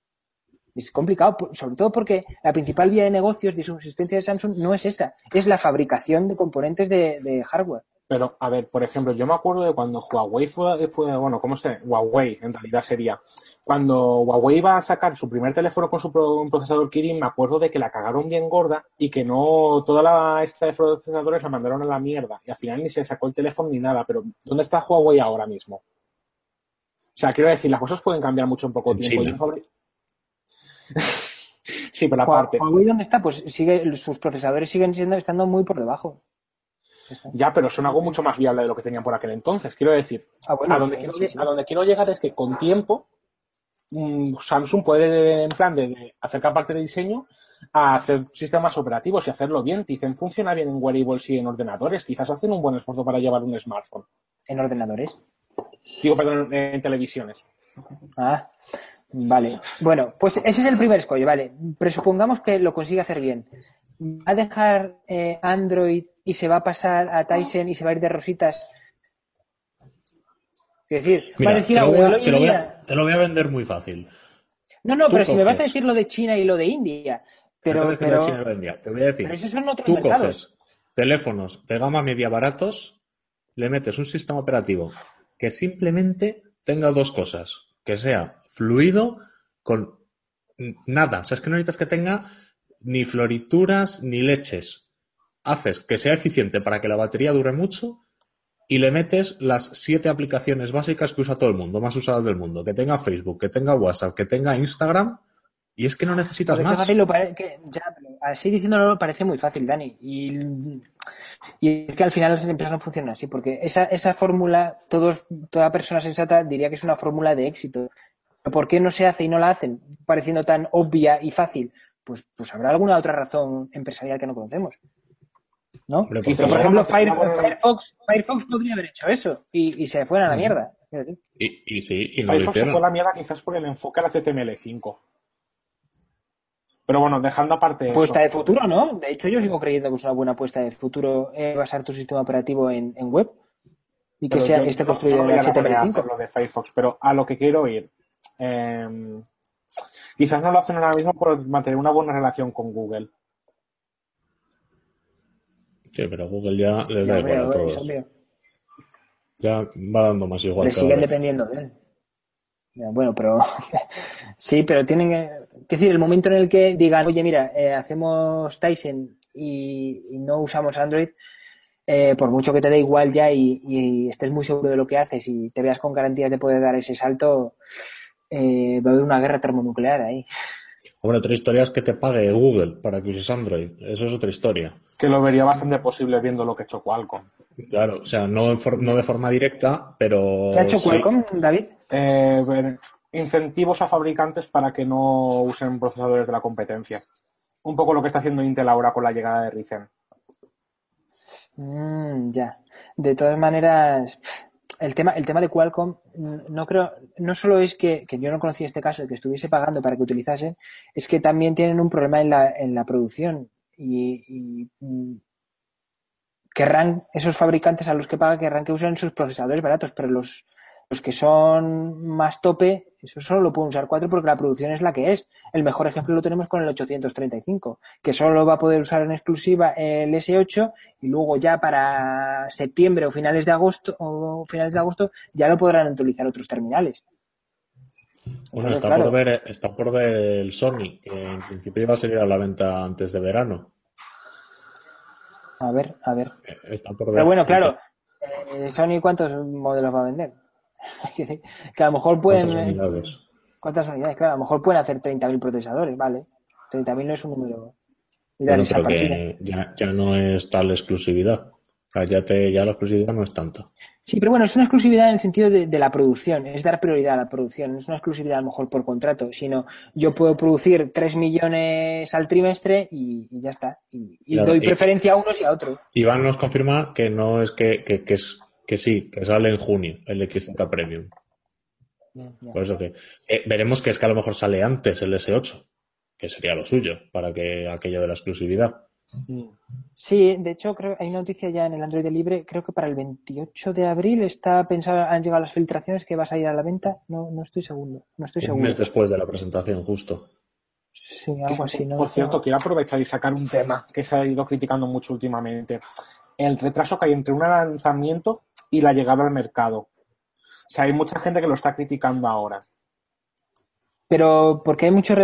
Es complicado, sobre todo porque la principal vía de negocios de subsistencia de Samsung no es esa, es la fabricación de componentes de hardware. Pero, a ver, por ejemplo, yo me acuerdo de cuando Huawei Huawei en realidad sería. Cuando Huawei iba a sacar su primer teléfono con su procesador Kirin, me acuerdo de que la cagaron bien gorda y que no, toda la esta de procesadores la mandaron a la mierda. Y al final ni se sacó el teléfono ni nada. Pero, ¿dónde está Huawei ahora mismo? O sea, quiero decir, las cosas pueden cambiar mucho en poco tiempo. Sí, pero aparte. ¿Huawei dónde está? Pues sus procesadores siguen estando muy por debajo. Ya, pero son algo mucho más viable de lo que tenían por aquel entonces. Quiero decir, a donde quiero llegar es que con tiempo Samsung puede, en plan, de acercar parte de diseño a hacer sistemas operativos y hacerlo bien. Dicen, funciona bien en wearables y en ordenadores. Quizás hacen un buen esfuerzo para llevar un smartphone. ¿En ordenadores? Digo, perdón, en televisiones. Ah, vale. Bueno, pues ese es el primer escollo, vale. Presupongamos que lo consigue hacer bien. ¿Va a dejar Android y se va a pasar a Tizen y se va a ir de rositas? Es decir, mira, va a decir te lo voy a vender muy fácil. No, pero coges, si me vas a decir lo de China y lo de India. Te voy a decir, pero esos son otros mercados. Coges teléfonos de gama media baratos, le metes un sistema operativo que simplemente tenga dos cosas. Que sea fluido con nada. O sea, es que no necesitas que tenga ni florituras, ni leches. Haces que sea eficiente para que la batería dure mucho y le metes las 7 aplicaciones básicas que usa todo el mundo, más usadas del mundo. Que tenga Facebook, que tenga WhatsApp, que tenga Instagram, y es que no necesitas más. Así diciéndolo parece muy fácil, Dani. Y es que al final las empresas no funcionan así, porque esa fórmula, toda persona sensata diría que es una fórmula de éxito. ¿Por qué no se hace y no la hacen, pareciendo tan obvia y fácil? Pues habrá alguna otra razón empresarial que no conocemos, ¿no? Hombre, pues, por ejemplo, Firefox podría haber hecho eso y se fuera a la mierda. Y Firefox se fue a la mierda quizás por el enfoque al HTML5. Pero bueno, dejando aparte eso. Apuesta de futuro, ¿no? De hecho, yo sigo creyendo que es una buena apuesta de futuro basar tu sistema operativo en web y que esté construido en HTML5. Lo de Firefox, pero a lo que quiero ir... Quizás no lo hacen ahora mismo por mantener una buena relación con Google. Sí, pero Google ya les da igual a todos. Ya va dando más igual. Le siguen dependiendo de él. Bueno, pero... sí, pero tienen que... decir, el momento en el que digan, oye, mira, hacemos Tizen y no usamos Android, por mucho que te dé igual ya y estés muy seguro de lo que haces y te veas con garantías de poder dar ese salto... va a haber una guerra termonuclear ahí. Bueno, otra historia es que te pague Google para que uses Android. Eso es otra historia. Que lo vería bastante posible viendo lo que ha hecho Qualcomm. Claro, o sea, no de forma directa, pero... ¿Qué ha hecho Qualcomm, David? Incentivos a fabricantes para que no usen procesadores de la competencia. Un poco lo que está haciendo Intel ahora con la llegada de Ryzen. Ya. De todas maneras... El tema de Qualcomm, no creo, no solo es que yo no conocía este caso de que estuviese pagando para que utilizasen, es que también tienen un problema en la producción y querrán, esos fabricantes a los que pagan, querrán que usen sus procesadores baratos, pero los que son más tope, eso solo lo pueden usar 4 porque la producción es la que es. El mejor ejemplo lo tenemos con el 835, que solo va a poder usar en exclusiva el S8 y luego ya para septiembre o finales de agosto ya lo podrán utilizar otros terminales. Bueno, entonces, está por ver el Sony, que en principio iba a salir a la venta antes de verano. A ver. Está por ver. Pero bueno, claro, Sony ¿cuántos modelos va a vender? Que a lo mejor pueden ¿Cuántas unidades? Claro, a lo mejor pueden hacer 30.000 procesadores, ¿vale? 30.000 no es un número. Y bueno, pero que ya no es tal exclusividad. O sea, ya la exclusividad no es tanta. Sí, pero bueno, es una exclusividad en el sentido de la producción. Es dar prioridad a la producción. No es una exclusividad a lo mejor por contrato, sino yo puedo producir 3 millones al trimestre y ya está. Y claro, doy preferencia a unos y a otros. Iván nos confirma que no es que es que sí, que sale en junio el XZ Premium. Ya. Por eso que veremos que es que a lo mejor sale antes el S8. Que sería lo suyo, para que aquello de la exclusividad. Sí, de hecho, creo hay una noticia ya en el Android Libre, creo que para el 28 de abril está pensado, han llegado las filtraciones que va a salir a la venta, no estoy seguro. Un mes después de la presentación, justo. Sí, algo así. ¿No? Por cierto, quiero aprovechar y sacar un tema que se ha ido criticando mucho últimamente. El retraso que hay entre un lanzamiento y la llegada al mercado. O sea, hay mucha gente que lo está criticando ahora. Pero porque hay mucho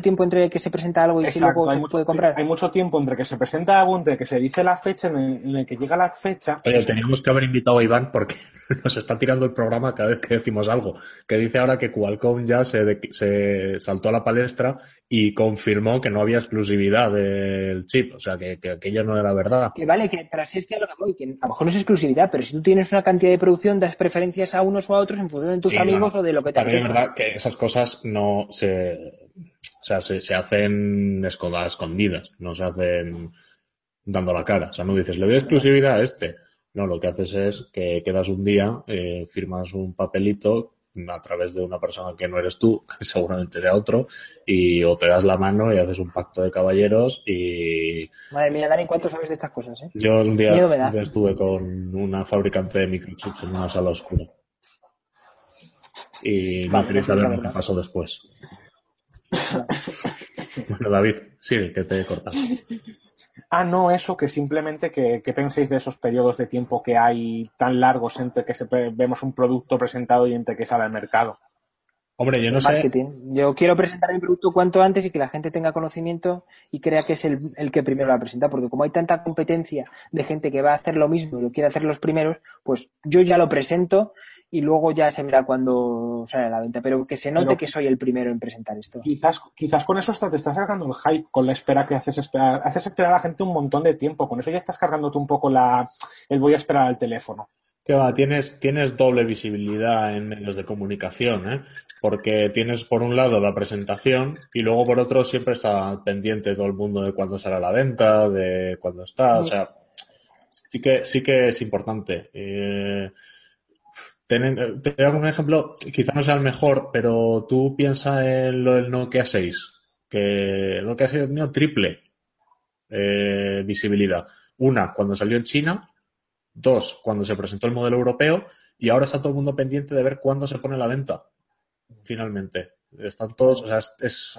tiempo entre que se presenta algo y exacto, si luego se puede comprar. Hay mucho tiempo entre que se presenta algo, entre que se dice la fecha, en el que llega la fecha. Oye, teníamos que haber invitado a Iván porque nos está tirando el programa cada vez que decimos algo. Que dice ahora que Qualcomm ya se saltó a la palestra y confirmó que no había exclusividad del chip. O sea, que aquello no era verdad. Que vale, pero así es que a lo que voy. Que a lo mejor no es exclusividad, pero si tú tienes una cantidad de producción, das preferencias a unos o a otros en función de tus amigos o de lo que te apetece. Es verdad que esas cosas no se hacen escondidas, no se hacen dando la cara. O sea, no dices, le doy exclusividad a este. No, lo que haces es que quedas un día, firmas un papelito a través de una persona que no eres tú, que seguramente sea otro, y o te das la mano y haces un pacto de caballeros y... Madre mía, Dani, ¿cuánto sabes de estas cosas, eh? Yo un día estuve con una fabricante de microchips en una sala oscura. Y no queréis saber lo que pasó después. Bueno, David, sí, que te he cortado. Ah, no, eso, que simplemente que penséis de esos periodos de tiempo que hay tan largos entre que vemos un producto presentado y entre que sale al mercado. Hombre, yo no marketing. Sé... Yo quiero presentar mi producto cuanto antes y que la gente tenga conocimiento y crea que es el que primero lo ha presentado. Porque como hay tanta competencia de gente que va a hacer lo mismo y lo quiere hacer los primeros, pues yo ya lo presento y luego ya se verá cuando sale a la venta. Pero que se note que soy el primero en presentar esto. Quizás con eso te estás cargando el hype, con la espera que haces esperar a la gente un montón de tiempo. Con eso ya estás cargándote un poco el voy a esperar al teléfono. Que va, tienes doble visibilidad en medios de comunicación, ¿eh? Porque tienes por un lado la presentación y luego por otro siempre está pendiente todo el mundo de cuándo será la venta, de cuándo está, o sea, sí que es importante. Te voy a poner un ejemplo, quizá no sea el mejor, pero tú piensa en lo del Nokia 6, que el Nokia 6 ha tenido triple visibilidad. Una, cuando salió en China. Dos, cuando se presentó el modelo europeo, y ahora está todo el mundo pendiente de ver cuándo se pone la venta, finalmente. Están todos, o sea,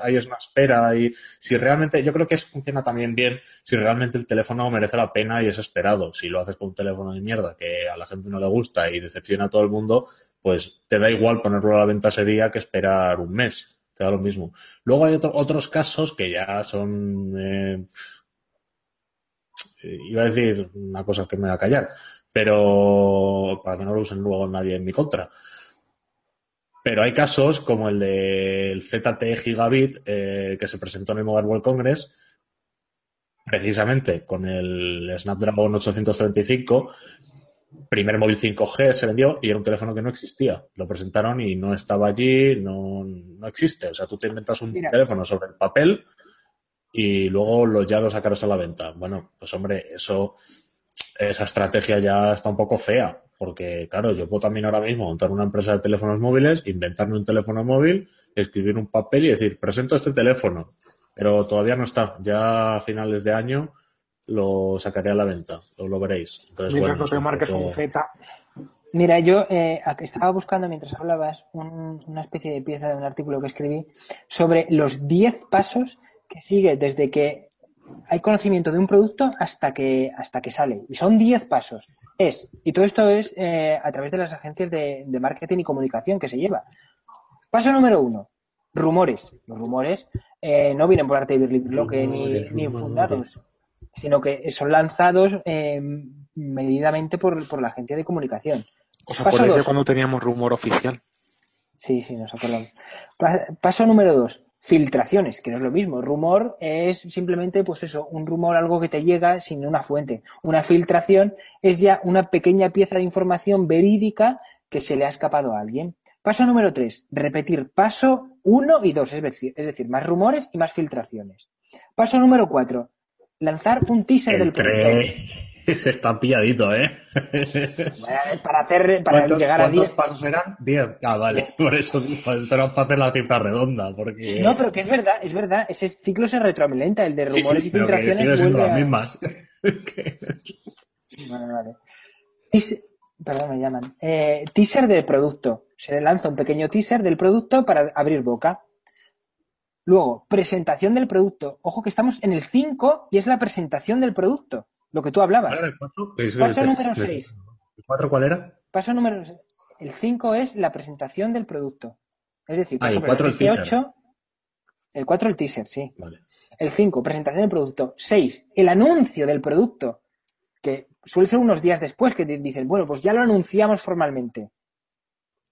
ahí es una espera, y si realmente, yo creo que eso funciona también bien, si realmente el teléfono merece la pena y es esperado. Si lo haces con un teléfono de mierda que a la gente no le gusta y decepciona a todo el mundo, pues te da igual ponerlo a la venta ese día que esperar un mes, te da lo mismo. Luego hay otros casos que ya son... iba a decir una cosa que me va a callar, pero para que no lo usen luego nadie en mi contra. Pero hay casos como el del ZTE Gigabit que se presentó en el Mobile World Congress, precisamente con el Snapdragon 835, primer móvil 5G se vendió y era un teléfono que no existía. Lo presentaron y no estaba allí, no existe. O sea, tú te inventas un teléfono sobre el papel y luego ya lo sacarás a la venta. Bueno, pues hombre, esa estrategia ya está un poco fea, porque claro, yo puedo también ahora mismo montar una empresa de teléfonos móviles, inventarme un teléfono móvil, escribir un papel y decir, presento este teléfono, pero todavía no está, ya a finales de año lo sacaré a la venta, lo veréis. Entonces, mientras no te marques un Z. Mira, yo estaba buscando mientras hablabas una especie de pieza de un artículo que escribí sobre los 10 pasos que sigue desde que hay conocimiento de un producto hasta que sale. Y son 10 pasos. Y todo esto es a través de las agencias de marketing y comunicación que se lleva. Paso número 1. Rumores. Los rumores no vienen por arte de bloque ni infundados, sino que son lanzados medidamente por la agencia de comunicación. ¿Os acordáis de cuando teníamos rumor oficial? Sí, nos acordamos. Paso número 2. Filtraciones, que no es lo mismo. Rumor es simplemente, pues eso, un rumor, algo que te llega sin una fuente. Una filtración es ya una pequeña pieza de información verídica que se le ha escapado a alguien. Paso número 3, repetir paso 1 y 2, es decir, más rumores y más filtraciones. Paso número 4, lanzar un teaser del proyecto. Se está pilladito, ¿eh? Para llegar a 10. ¿Cuántos pasos eran? 10. Ah, vale. Por eso será para hacer la cifra redonda. Porque... No, pero que es verdad. Ese ciclo se retroalimenta, el de rumores y filtraciones. Pero que siendo las mismas. Vale. Perdón, me llaman. Teaser del producto. Se le lanza un pequeño teaser del producto para abrir boca. Luego, presentación del producto. Ojo que estamos en el 5 y es la presentación del producto. Lo que tú hablabas. ¿El 4? Paso número 6. ¿El 4 cuál era? Paso número 6. El 5 es la presentación del producto. Es decir, el 4 el teaser. El 4 el teaser, sí. Vale. El 5, presentación del producto. 6, el anuncio del producto. Que suele ser unos días después que te dicen, bueno, pues ya lo anunciamos formalmente.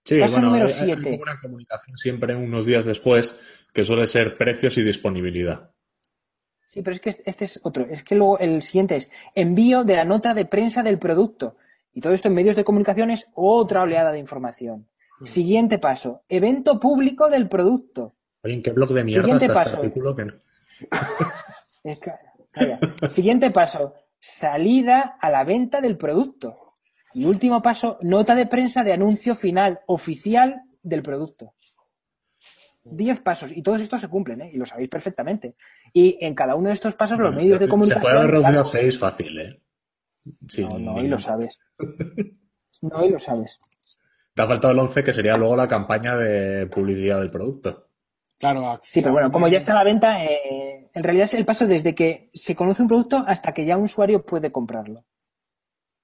Sí, paso número 7. Hay una comunicación siempre unos días después que suele ser precios y disponibilidad. Sí, pero es que este es otro. Es que luego el siguiente es envío de la nota de prensa del producto. Y todo esto en medios de comunicación es otra oleada de información. Sí. Siguiente paso. Evento público del producto. Oye, ¿en qué blog de mierda está este artículo? Que no. Calla. Siguiente paso. Salida a la venta del producto. Y último paso. Nota de prensa de anuncio final oficial del producto. 10 pasos, y todos estos se cumplen, ¿eh? Y lo sabéis perfectamente. Y en cada uno de estos pasos, los medios de comunicación. Se puede haber reducido a 6 fácil, ¿eh? Sin no, y lo sabes. No, y lo sabes. Te ha faltado el 11, que sería luego la campaña de publicidad del producto. Claro, sí, pero bueno, como ya está a la venta, en realidad es el paso desde que se conoce un producto hasta que ya un usuario puede comprarlo.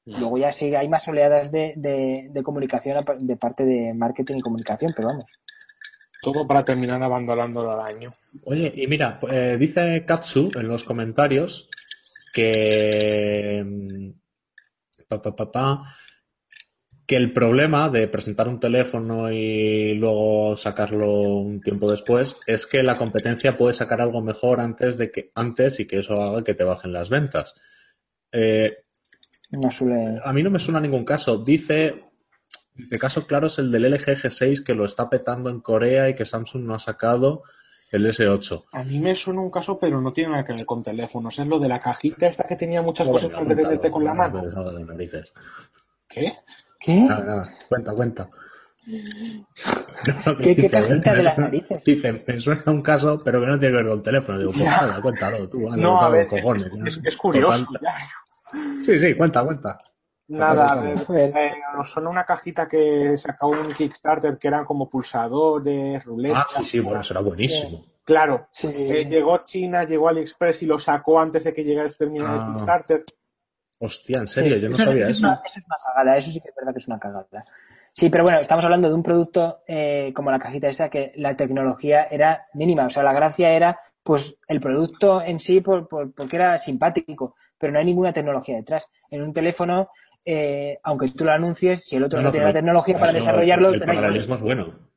Luego ya sí hay más oleadas de comunicación de parte de marketing y comunicación, pero vamos. Todo para terminar abandonándolo al año. Oye, y mira, dice Katsu en los comentarios que el problema de presentar un teléfono y luego sacarlo un tiempo después es que la competencia puede sacar algo mejor antes y que eso haga que te bajen las ventas. A mí no me suena ningún caso. Dice, caso claro es el del LG G6 que lo está petando en Corea y que Samsung no ha sacado el S8. A mí me suena un caso, pero no tiene nada que ver con teléfonos. Es lo de la cajita esta que tenía muchas cosas para meterte con la mano. ¿Qué? Nada. Cuenta. ¿Qué cajita de las narices? Dice, me suena un caso, pero que no tiene que ver con teléfono. Digo, pues nada, cuéntalo tú. Anda, no, a ver, cojones, es curioso. Sí, cuenta. Nada, nos suena una cajita que sacó un Kickstarter que eran como pulsadores, ruletas. Ah, sí, bueno, será buenísimo. Claro, sí. Llegó China, llegó AliExpress y lo sacó antes de que llegara el término de Kickstarter. Hostia, en serio, sí. Yo no sabía eso. Esa es una cagada, eso sí que es verdad que es una cagada. Sí, pero bueno, estamos hablando de un producto como la cajita esa que la tecnología era mínima. O sea, la gracia era pues el producto en sí porque era simpático, pero no hay ninguna tecnología detrás. En un teléfono... aunque tú lo anuncies, si el otro no tiene la tecnología para desarrollarlo... El paralelismo es bueno.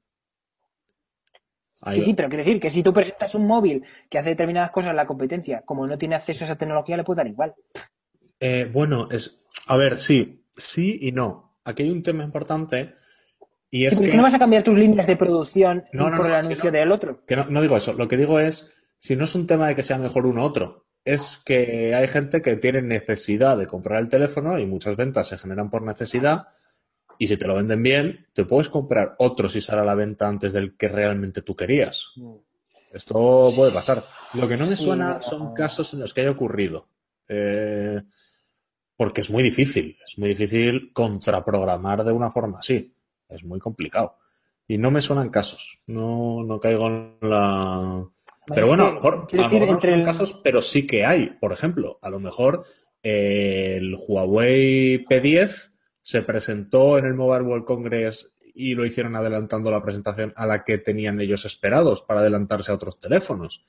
Sí, pero quiere decir que si tú presentas un móvil que hace determinadas cosas, la competencia, como no tiene acceso a esa tecnología, le puede dar igual. A ver, sí y no. Aquí hay un tema importante y es que... no vas a cambiar tus líneas de producción por el anuncio del otro. Que no digo eso. Lo que digo es, si no es un tema de que sea mejor uno u otro, es que hay gente que tiene necesidad de comprar el teléfono y muchas ventas se generan por necesidad y si te lo venden bien, te puedes comprar otro si sale a la venta antes del que realmente tú querías. Esto puede pasar. Lo que no me suena son casos en los que haya ocurrido. Porque es muy difícil contraprogramar de una forma así. Es muy complicado. Y no me suenan casos. No caigo en la... Pero bueno, casos, pero sí que hay. Por ejemplo, a lo mejor el Huawei P10 se presentó en el Mobile World Congress y lo hicieron adelantando la presentación a la que tenían ellos esperados para adelantarse a otros teléfonos.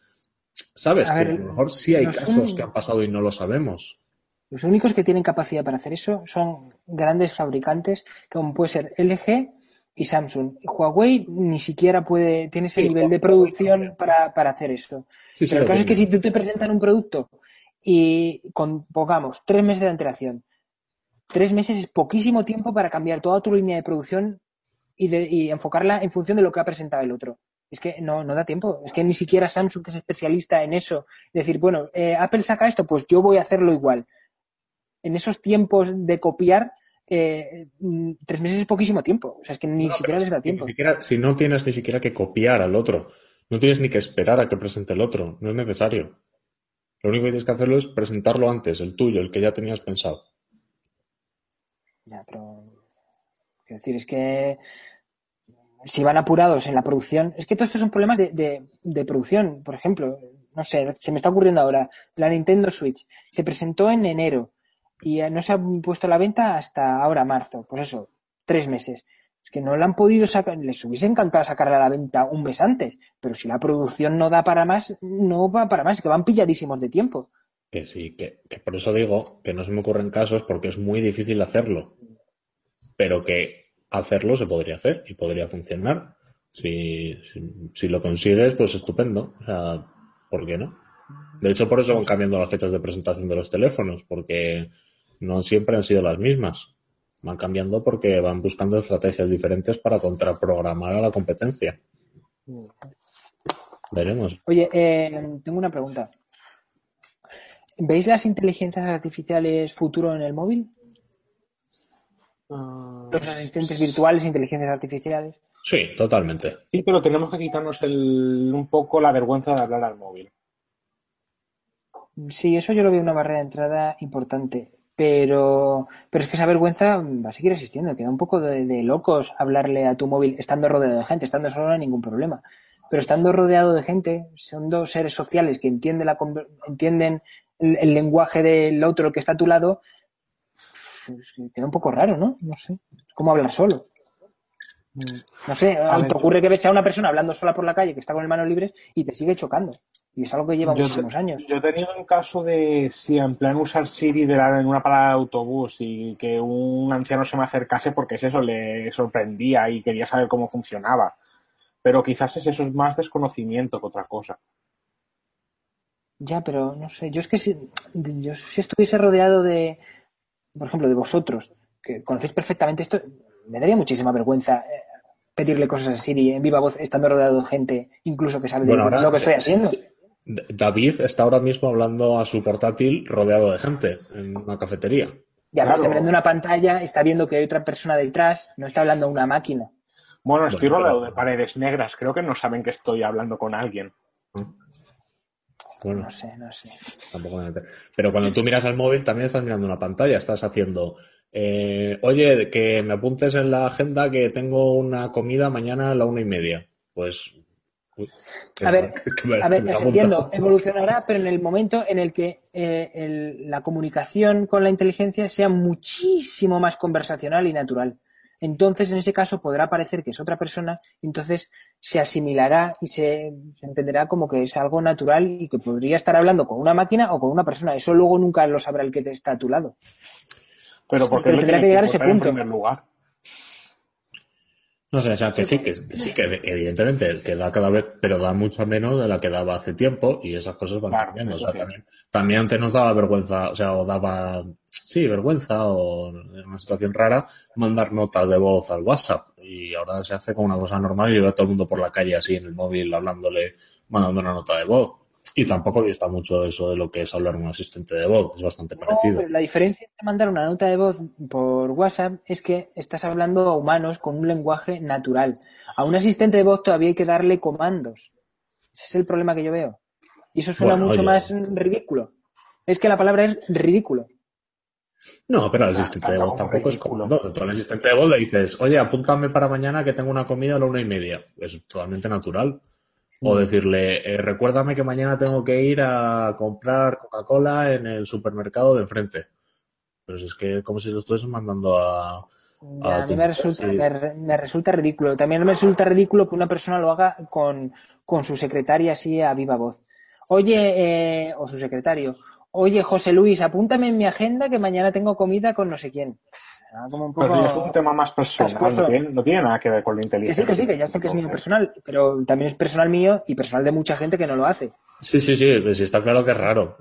¿Sabes? A lo mejor sí hay casos que han pasado y no lo sabemos. Los únicos que tienen capacidad para hacer eso son grandes fabricantes, como puede ser LG, y Samsung. Huawei ni siquiera puede, tiene ese nivel de producción para hacer esto. Sí, pero el caso es que si tú te presentan un producto y pongamos 3 meses de antelación, 3 meses es poquísimo tiempo para cambiar toda tu línea de producción y enfocarla en función de lo que ha presentado el otro. Es que no da tiempo. Es que ni siquiera Samsung, que es especialista en eso, decir, bueno, Apple saca esto, pues yo voy a hacerlo igual. En esos tiempos de copiar, 3 meses es poquísimo tiempo. O sea, es que ni siquiera les da tiempo. Si no tienes ni siquiera que copiar al otro, no tienes ni que esperar a que presente el otro, no es necesario. Lo único que tienes que hacerlo es presentarlo antes, el tuyo, el que ya tenías pensado. Ya, pero... Quiero decir, es que... si van apurados en la producción... Es que todo esto son problemas de producción. Por ejemplo, no sé, se me está ocurriendo ahora, la Nintendo Switch se presentó en enero y no se ha puesto a la venta hasta ahora, marzo. Pues eso, 3 meses. Es que no la han podido sacar... Les hubiese encantado sacarla a la venta un mes antes, pero si la producción no da para más, no va para más. Es que van pilladísimos de tiempo. Que sí, que por eso digo que no se me ocurren casos porque es muy difícil hacerlo. Pero que... hacerlo se podría hacer y podría funcionar. Si lo consigues, pues estupendo. O sea, ¿por qué no? De hecho, por eso van cambiando las fechas de presentación de los teléfonos, porque no siempre han sido las mismas. Van cambiando porque van buscando estrategias diferentes para contraprogramar a la competencia. Veremos. Oye, tengo una pregunta. ¿Veis las inteligencias artificiales futuro en el móvil? Los asistentes virtuales, inteligencias artificiales. Sí, totalmente. Sí, pero tenemos que quitarnos un poco la vergüenza de hablar al móvil. Sí, eso yo lo veo una barrera de entrada importante. Pero es que esa vergüenza va a seguir existiendo. Queda un poco de locos hablarle a tu móvil estando rodeado de gente. Estando solo no hay ningún problema. Pero estando rodeado de gente, son dos seres sociales que entienden el lenguaje del otro que está a tu lado. Pues queda un poco raro, ¿no? No sé. ¿Cómo hablar solo? No sé. Te ocurre que ves a una persona hablando sola por la calle que está con el manos libres y te sigue chocando. Y es algo que lleva muchísimos años. Yo he tenido un caso de, si en plan usar Siri en una parada de autobús y que un anciano se me acercase porque es eso, le sorprendía y quería saber cómo funcionaba. Pero quizás eso es más desconocimiento que otra cosa. Ya, pero no sé. Yo es que si estuviese rodeado de... por ejemplo, de vosotros, que conocéis perfectamente esto, me daría muchísima vergüenza pedirle cosas a Siri en viva voz, estando rodeado de gente, incluso que sabe de lo que estoy haciendo. David está ahora mismo hablando a su portátil rodeado de gente, en una cafetería. Ya, claro. Está mirando una pantalla, está viendo que hay otra persona detrás, no está hablando a una máquina. Bueno, estoy rodeado de paredes negras, creo que no saben que estoy hablando con alguien. Bueno, no sé. Tampoco me meter. Pero cuando tú miras al móvil también estás mirando una pantalla, estás haciendo oye, que me apuntes en la agenda que tengo una comida mañana a la 1:30. Pues entiendo, evolucionará, pero en el momento en el que la comunicación con la inteligencia sea muchísimo más conversacional y natural. Entonces, en ese caso, podrá parecer que es otra persona, entonces se asimilará y se entenderá como que es algo natural y que podría estar hablando con una máquina o con una persona. Eso luego nunca lo sabrá el que está a tu lado. Pero porque tendrá que llegar a ese punto. En primer lugar. No sé, o sea, que sí, que evidentemente que da cada vez, pero da mucho menos de la que daba hace tiempo y esas cosas van cambiando. O sea, también antes nos daba vergüenza, o sea, o daba, sí, vergüenza o en una situación rara mandar notas de voz al WhatsApp y ahora se hace como una cosa normal y ve a todo el mundo por la calle así en el móvil hablándole, mandando una nota de voz. Y tampoco dista mucho eso de lo que es hablar un asistente de voz, es bastante parecido. Pero la diferencia entre mandar una nota de voz por WhatsApp es que estás hablando a humanos con un lenguaje natural. A un asistente de voz todavía hay que darle comandos. Ese es el problema que yo veo. Y eso suena más ridículo. Es que la palabra es ridículo. No, pero al asistente de voz tampoco es comando. Tú al asistente de voz le dices, oye, apúntame para mañana que tengo una comida a la 1:30. Es totalmente natural. O decirle, recuérdame que mañana tengo que ir a comprar Coca-Cola en el supermercado de enfrente. Pero si es que como si lo estuviesen mandando a mí me resulta ridículo. También me resulta ridículo que una persona lo haga con su secretaria así a viva voz. Oye, o su secretario, oye, José Luis, apúntame en mi agenda que mañana tengo comida con no sé quién. Era como un poco... Pero es un tema más personal, no tiene nada que ver con lo inteligente. Que sí, ya sé que es mío personal, pero también es personal mío y personal de mucha gente que no lo hace. Sí, pues está claro que es raro,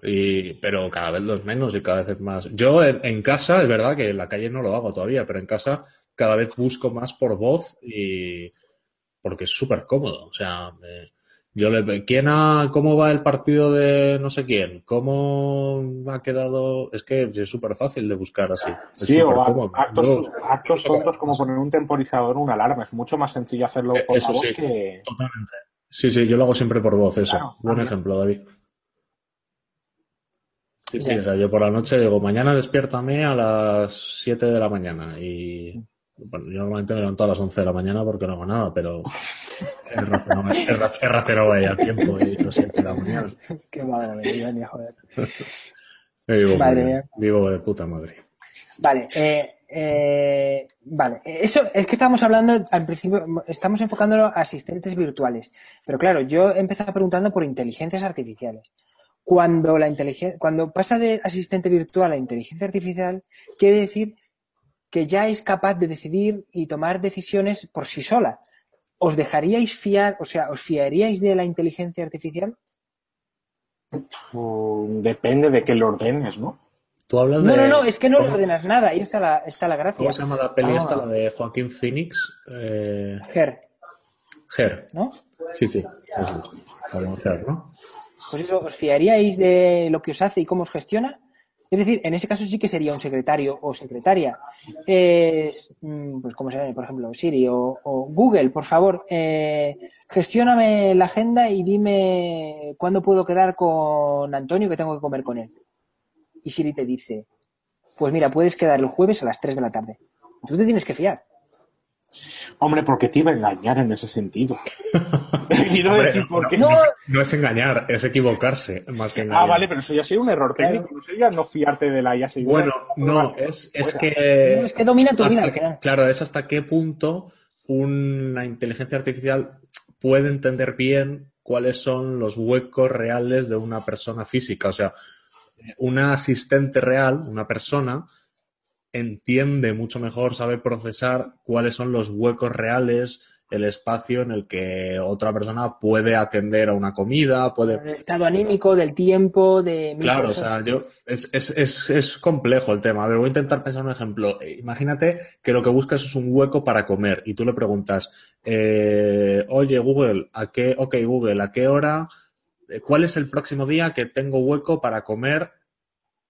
pero cada vez los menos y cada vez es más. Yo en casa, es verdad que en la calle no lo hago todavía, pero en casa cada vez busco más por voz y porque es súper cómodo, o sea... ¿Cómo va el partido de no sé quién? ¿Cómo ha quedado? Es que es súper fácil de buscar así. Sí, o actos tontos como poner un temporizador, una alarma. Es mucho más sencillo hacerlo por voz que... Totalmente. Sí, yo lo hago siempre por voz, eso. Claro, buen ejemplo, David. Sí, o sea, yo por la noche digo, mañana despiértame a las 7 de la mañana y... Bueno, yo normalmente me levanto a las 11 de la mañana porque no hago nada, pero he racionado ahí a tiempo y las 7 de la mañana. Qué madre mía, joder. Vivo de puta madre. Vale, vale. Eso es que estábamos hablando, al principio, estamos enfocándolo a asistentes virtuales. Pero claro, yo empezaba preguntando por inteligencias artificiales. Cuando pasa de asistente virtual a inteligencia artificial, quiere decir que ya es capaz de decidir y tomar decisiones por sí sola. ¿Os dejaríais fiar, o sea, os fiaríais de la inteligencia artificial? Depende de que lo ordenes, ¿no? ¿Tú hablas de...? No, es que no le ordenas nada, ahí está la gracia. ¿Cómo se llama la peli esta, la de Joaquín Phoenix? Her. ¿No? Sí. Her, ¿no? Pues eso, ¿os fiaríais de lo que os hace y cómo os gestiona? Es decir, en ese caso sí que sería un secretario o secretaria. Pues como se llama, por ejemplo, Siri o Google, por favor, gestióname la agenda y dime cuándo puedo quedar con Antonio que tengo que comer con él. Y Siri te dice, pues mira, puedes quedar el jueves a las 3 de la tarde. Tú te tienes que fiar. Hombre, porque te iba a engañar en ese sentido. No es engañar, es equivocarse más que engañar. Ah, vale, pero eso ya sería un error técnico. Claro. No sería no fiarte de la IA. Bueno, no, es que domina tu vida. Claro, es hasta qué punto una inteligencia artificial puede entender bien cuáles son los huecos reales de una persona física. O sea, una asistente real, una persona... entiende mucho mejor, sabe procesar cuáles son los huecos reales, el espacio en el que otra persona puede atender a una comida, puede... El estado anímico, del tiempo, de... Claro, personas. O sea, es complejo el tema. A ver, voy a intentar pensar un ejemplo. Imagínate que lo que buscas es un hueco para comer y tú le preguntas, oye, Google, ¿a qué hora? ¿Cuál es el próximo día que tengo hueco para comer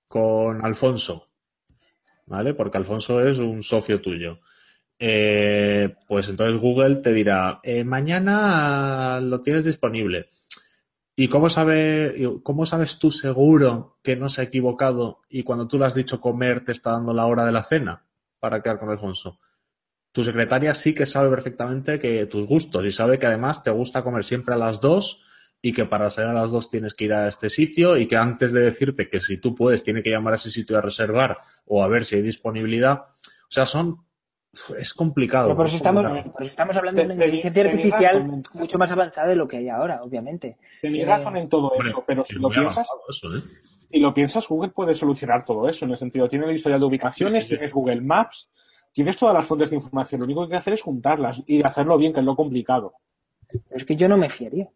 con Alfonso? ¿Vale? Porque Alfonso es un socio tuyo. Pues entonces Google te dirá, mañana lo tienes disponible. ¿Y cómo sabes tú seguro que no se ha equivocado y cuando tú le has dicho comer te está dando la hora de la cena para quedar con Alfonso? Tu secretaria sí que sabe perfectamente que tus gustos y sabe que además te gusta comer siempre a las 2 y que para salir a las 2 tienes que ir a este sitio y que antes de decirte que si tú puedes tiene que llamar a ese sitio a reservar o a ver si hay disponibilidad. O sea, es complicado. Pero por eso estamos hablando de una inteligencia artificial mucho más avanzada de lo que hay ahora, obviamente. Tenía razón en todo eso, pero si lo piensas... Si lo piensas, Google puede solucionar todo eso, en el sentido, tiene el historial de ubicaciones, tienes Google Maps, tienes todas las fuentes de información, lo único que hay que hacer es juntarlas y hacerlo bien, que es lo complicado. Pero es que yo no me fiaría.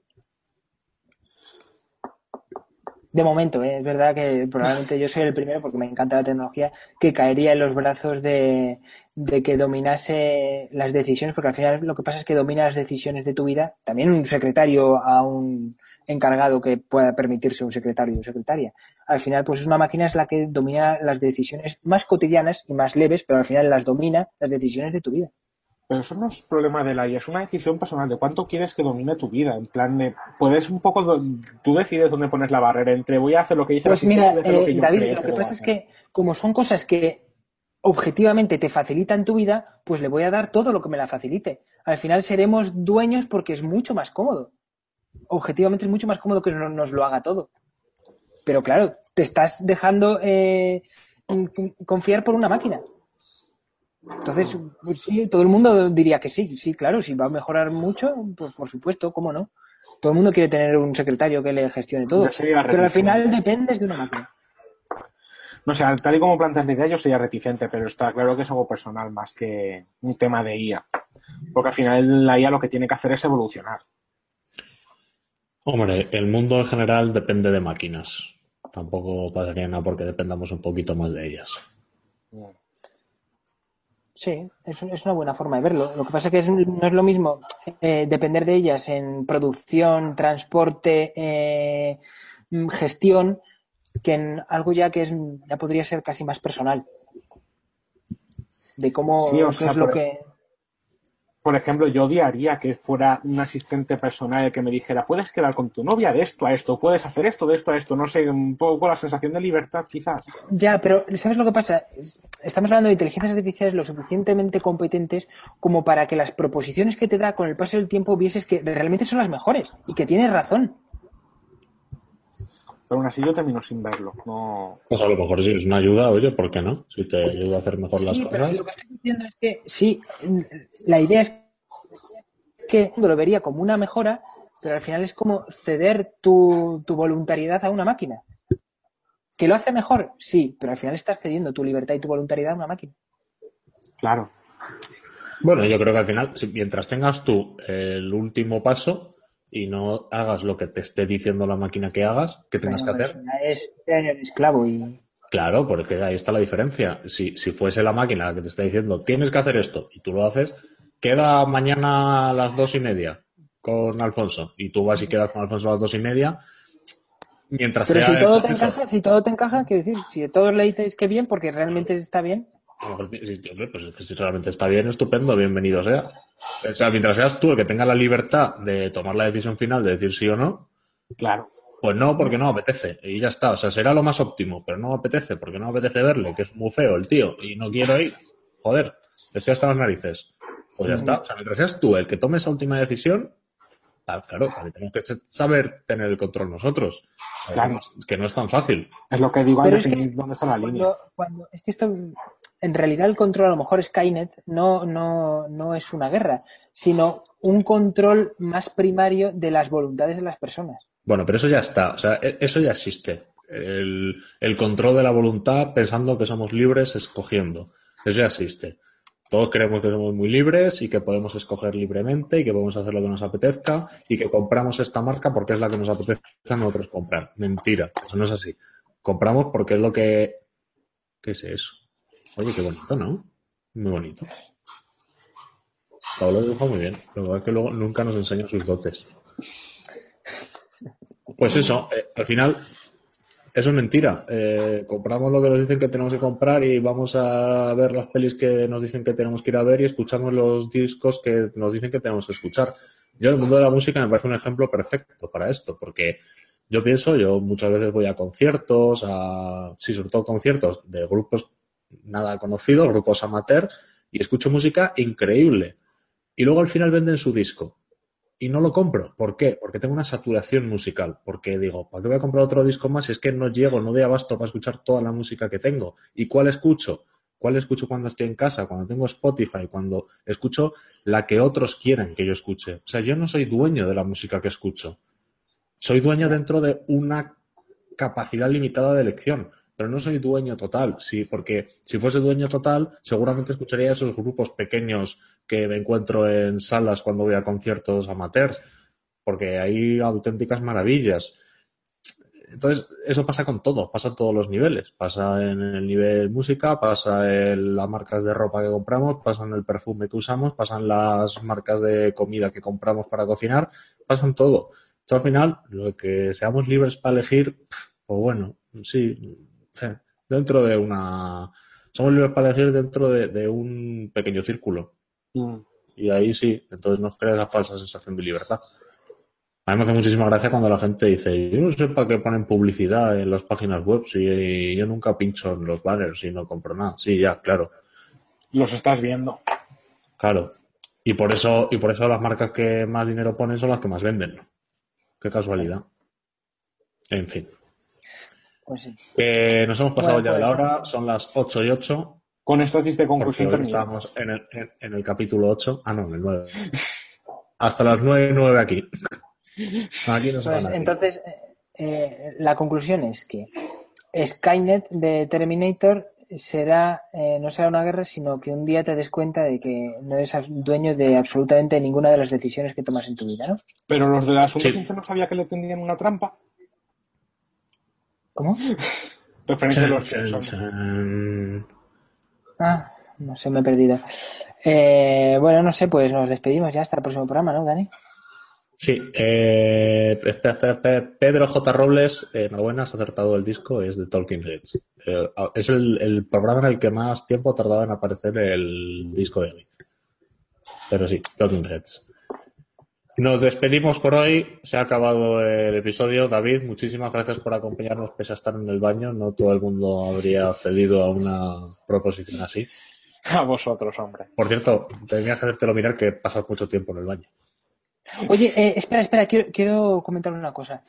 De momento, es verdad que probablemente yo soy el primero, porque me encanta la tecnología, que caería en los brazos de que dominase las decisiones, porque al final lo que pasa es que domina las decisiones de tu vida. También un secretario a un encargado que pueda permitirse un secretario y una secretaria. Al final, pues una máquina es la que domina las decisiones más cotidianas y más leves, pero al final las domina las decisiones de tu vida. Pero eso no es problema de la IA, es una decisión personal de cuánto quieres que domine tu vida. En plan, puedes un poco... Tú decides dónde pones la barrera entre voy a hacer lo que dice pues la mira, y hacer lo que yo David, lo que pasa es que como son cosas que objetivamente te facilitan tu vida, pues le voy a dar todo lo que me la facilite. Al final seremos dueños porque es mucho más cómodo. Objetivamente es mucho más cómodo que nos lo haga todo. Pero claro, te estás dejando confiar por una máquina. Entonces, pues sí, todo el mundo diría que sí, claro, si va a mejorar mucho, pues por supuesto, ¿cómo no? Todo el mundo quiere tener un secretario que le gestione todo, pero al final dependes de una máquina. No sé, tal y como planteas la idea, yo sería reticente, pero está claro que es algo personal más que un tema de IA. Porque al final la IA lo que tiene que hacer es evolucionar. Hombre, el mundo en general depende de máquinas. Tampoco pasaría nada porque dependamos un poquito más de ellas. Sí, es una buena forma de verlo. Lo que pasa es que no es lo mismo depender de ellas en producción, transporte, gestión, que en algo ya que es, ya podría ser casi más personal. De cómo sí, o sea, es lo que... Por ejemplo, yo odiaría que fuera un asistente personal que me dijera, puedes quedar con tu novia de esto a esto, puedes hacer esto de esto a esto, no sé, un poco la sensación de libertad quizás. Ya, pero ¿sabes lo que pasa? Estamos hablando de inteligencias artificiales lo suficientemente competentes como para que las proposiciones que te da con el paso del tiempo vieses que realmente son las mejores y que tienes razón. Pero aún así yo termino sin verlo. No... Pues a lo mejor sí, es una ayuda, oye, ¿por qué no? Si te ayuda a hacer mejor las cosas. Pero si lo que estoy diciendo es que sí, la idea es que lo vería como una mejora, pero al final es como ceder tu voluntariedad a una máquina. ¿Que lo hace mejor? Sí, pero al final estás cediendo tu libertad y tu voluntariedad a una máquina. Claro. Bueno, yo creo que al final, mientras tengas tú el último paso... y no hagas lo que te esté diciendo la máquina que hagas, que tengas que hacer. Es el esclavo y... Claro, porque ahí está la diferencia. Si fuese la máquina la que te está diciendo tienes que hacer esto, y tú lo haces, queda mañana a las 2:30 con Alfonso, y tú vas y quedas con Alfonso a las 2:30, mientras pero sea... Pero si todo te encaja, quiero decir, si a todos le dices que bien, porque realmente está bien... Pues si realmente está bien, estupendo, bienvenido sea. O sea, mientras seas tú el que tenga la libertad de tomar la decisión final de decir sí o no, claro, pues no, porque no apetece y ya está. O sea, será lo más óptimo, pero no apetece, porque no apetece verle, que es muy feo el tío y no quiero ir. Joder, estoy hasta las narices. Pues ya está. O sea, mientras seas tú el que tome esa última decisión, claro, también tenemos que saber tener el control nosotros. Claro. Que no es tan fácil. Es lo que digo, al definir dónde está la línea. Es que esto... En realidad el control, a lo mejor Skynet, no es una guerra, sino un control más primario de las voluntades de las personas. Bueno, pero eso ya está, o sea, eso ya existe. El control de la voluntad pensando que somos libres escogiendo, eso ya existe. Todos creemos que somos muy libres y que podemos escoger libremente y que podemos hacer lo que nos apetezca y que compramos esta marca porque es la que nos apetece a nosotros comprar. Mentira, eso no es así. Compramos porque es lo que... ¿Qué es eso? Oye, qué bonito, ¿no? Muy bonito. Pablo dibuja muy bien. Lo que pasa es que luego nunca nos enseña sus dotes. Pues eso, al final, eso es mentira. Compramos lo que nos dicen que tenemos que comprar y vamos a ver las pelis que nos dicen que tenemos que ir a ver y escuchamos los discos que nos dicen que tenemos que escuchar. Yo, el mundo de la música me parece un ejemplo perfecto para esto, porque... Yo muchas veces voy a conciertos, sobre todo conciertos de grupos nada conocidos, grupos amateur, y escucho música increíble. Y luego al final venden su disco. Y no lo compro. ¿Por qué? Porque tengo una saturación musical. Porque digo, ¿para qué voy a comprar otro disco más si es que no llego, no doy abasto para escuchar toda la música que tengo? ¿Y cuál escucho? ¿Cuál escucho cuando estoy en casa? Cuando tengo Spotify, cuando escucho la que otros quieren que yo escuche. O sea, yo no soy dueño de la música que escucho. Soy dueño dentro de una capacidad limitada de elección, pero no soy dueño total, sí, porque si fuese dueño total, seguramente escucharía esos grupos pequeños que me encuentro en salas cuando voy a conciertos amateurs, porque hay auténticas maravillas. Entonces, eso pasa con todo, pasa en todos los niveles. Pasa en el nivel música, pasa en las marcas de ropa que compramos, pasa en el perfume que usamos, pasa en las marcas de comida que compramos para cocinar, pasa en todo. Entonces, al final, lo que seamos libres para elegir, pues bueno, sí, dentro de una... Somos libres para elegir dentro de un pequeño círculo. Y ahí sí, entonces nos crea esa falsa sensación de libertad. A mí me hace muchísima gracia cuando la gente dice, yo no sé para qué ponen publicidad en las páginas web si yo nunca pincho en los banners y no compro nada. Sí, ya, claro. Los estás viendo. Claro. Y por eso las marcas que más dinero ponen son las que más venden, ¿no? Qué casualidad. En fin. Pues sí. Nos hemos pasado ya de la hora. Son las 8:08. Con esto hiciste conclusión terminada. Estamos en el capítulo 8. Ah, no, en el 9. Hasta las 9:09 aquí. Aquí nos pues, entonces, la conclusión es que Skynet de Terminator será, no será una guerra, sino que un día te des cuenta de que no eres dueño de absolutamente ninguna de las decisiones que tomas en tu vida, ¿no? Pero los de la Suficiencia no sabía que le tendrían una trampa. ¿Cómo? Referencia a los Simpsons. Ah, no sé, me he perdido. Bueno, no sé, pues nos despedimos ya hasta el próximo programa, ¿no, Dani? Sí. Pedro J. Robles, enhorabuena, has acertado el disco, es de Talking Heads. Es el programa en el que más tiempo ha tardado en aparecer el disco de hoy. Pero sí, Talking Heads. Nos despedimos por hoy. Se ha acabado el episodio. David, muchísimas gracias por acompañarnos pese a estar en el baño. No todo el mundo habría accedido a una proposición así. A vosotros, hombre. Por cierto, tenías que hacértelo mirar que pasas mucho tiempo en el baño. Oye, espera, quiero comentar una cosa.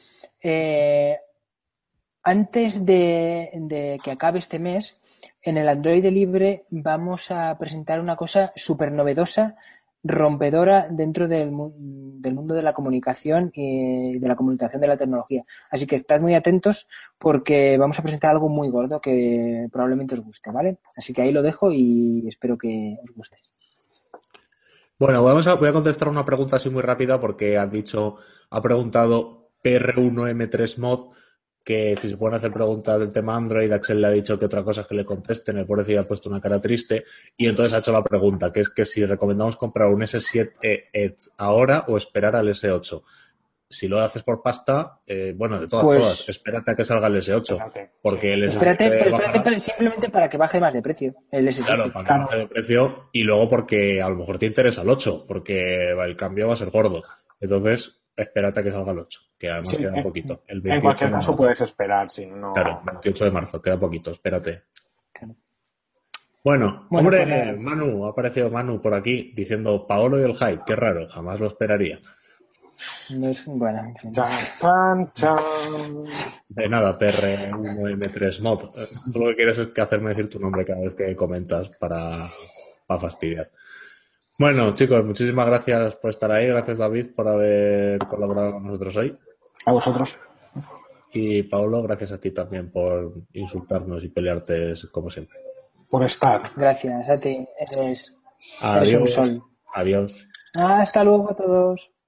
Antes de que acabe este mes, en el Android Libre vamos a presentar una cosa súper novedosa, rompedora dentro del mundo de la comunicación y de la comunicación de la tecnología. Así que estad muy atentos porque vamos a presentar algo muy gordo que probablemente os guste, ¿vale? Así que ahí lo dejo y espero que os guste. Bueno, voy a contestar una pregunta así muy rápida porque ha preguntado PR1M3Mod que si se pueden hacer preguntas del tema Android. Axel le ha dicho que otra cosa es que le contesten, el pobre ha puesto una cara triste y entonces ha hecho la pregunta, que es que si recomendamos comprar un S7 Edge ahora o esperar al S8. Si lo haces por pasta, bueno, de todas, espérate a que salga el S8. Espérate, porque el S7 espérate, simplemente para que baje más de precio. El S7. Claro, para que baje de precio y luego porque a lo mejor te interesa el 8, porque el cambio va a ser gordo. Entonces, espérate a que salga el 8, que además queda un poquito. El 28 en cualquier caso puedes esperar. Si no... Claro, 28 de marzo, queda poquito, espérate. Claro. Bueno, hombre, pues... Manu, ha aparecido Manu por aquí diciendo Paolo y el hype, qué raro, jamás lo esperaría. No es, bueno, en fin. De nada, PR1M3Mod. Tú lo que quieres es que hacerme decir tu nombre cada vez que comentas para fastidiar. Bueno, chicos, muchísimas gracias por estar ahí. Gracias, David, por haber colaborado con nosotros hoy. A vosotros. Y, Paolo, gracias a ti también por insultarnos y pelearte como siempre. Por estar. Gracias a ti. Eres un sol. Adiós. Hasta luego a todos.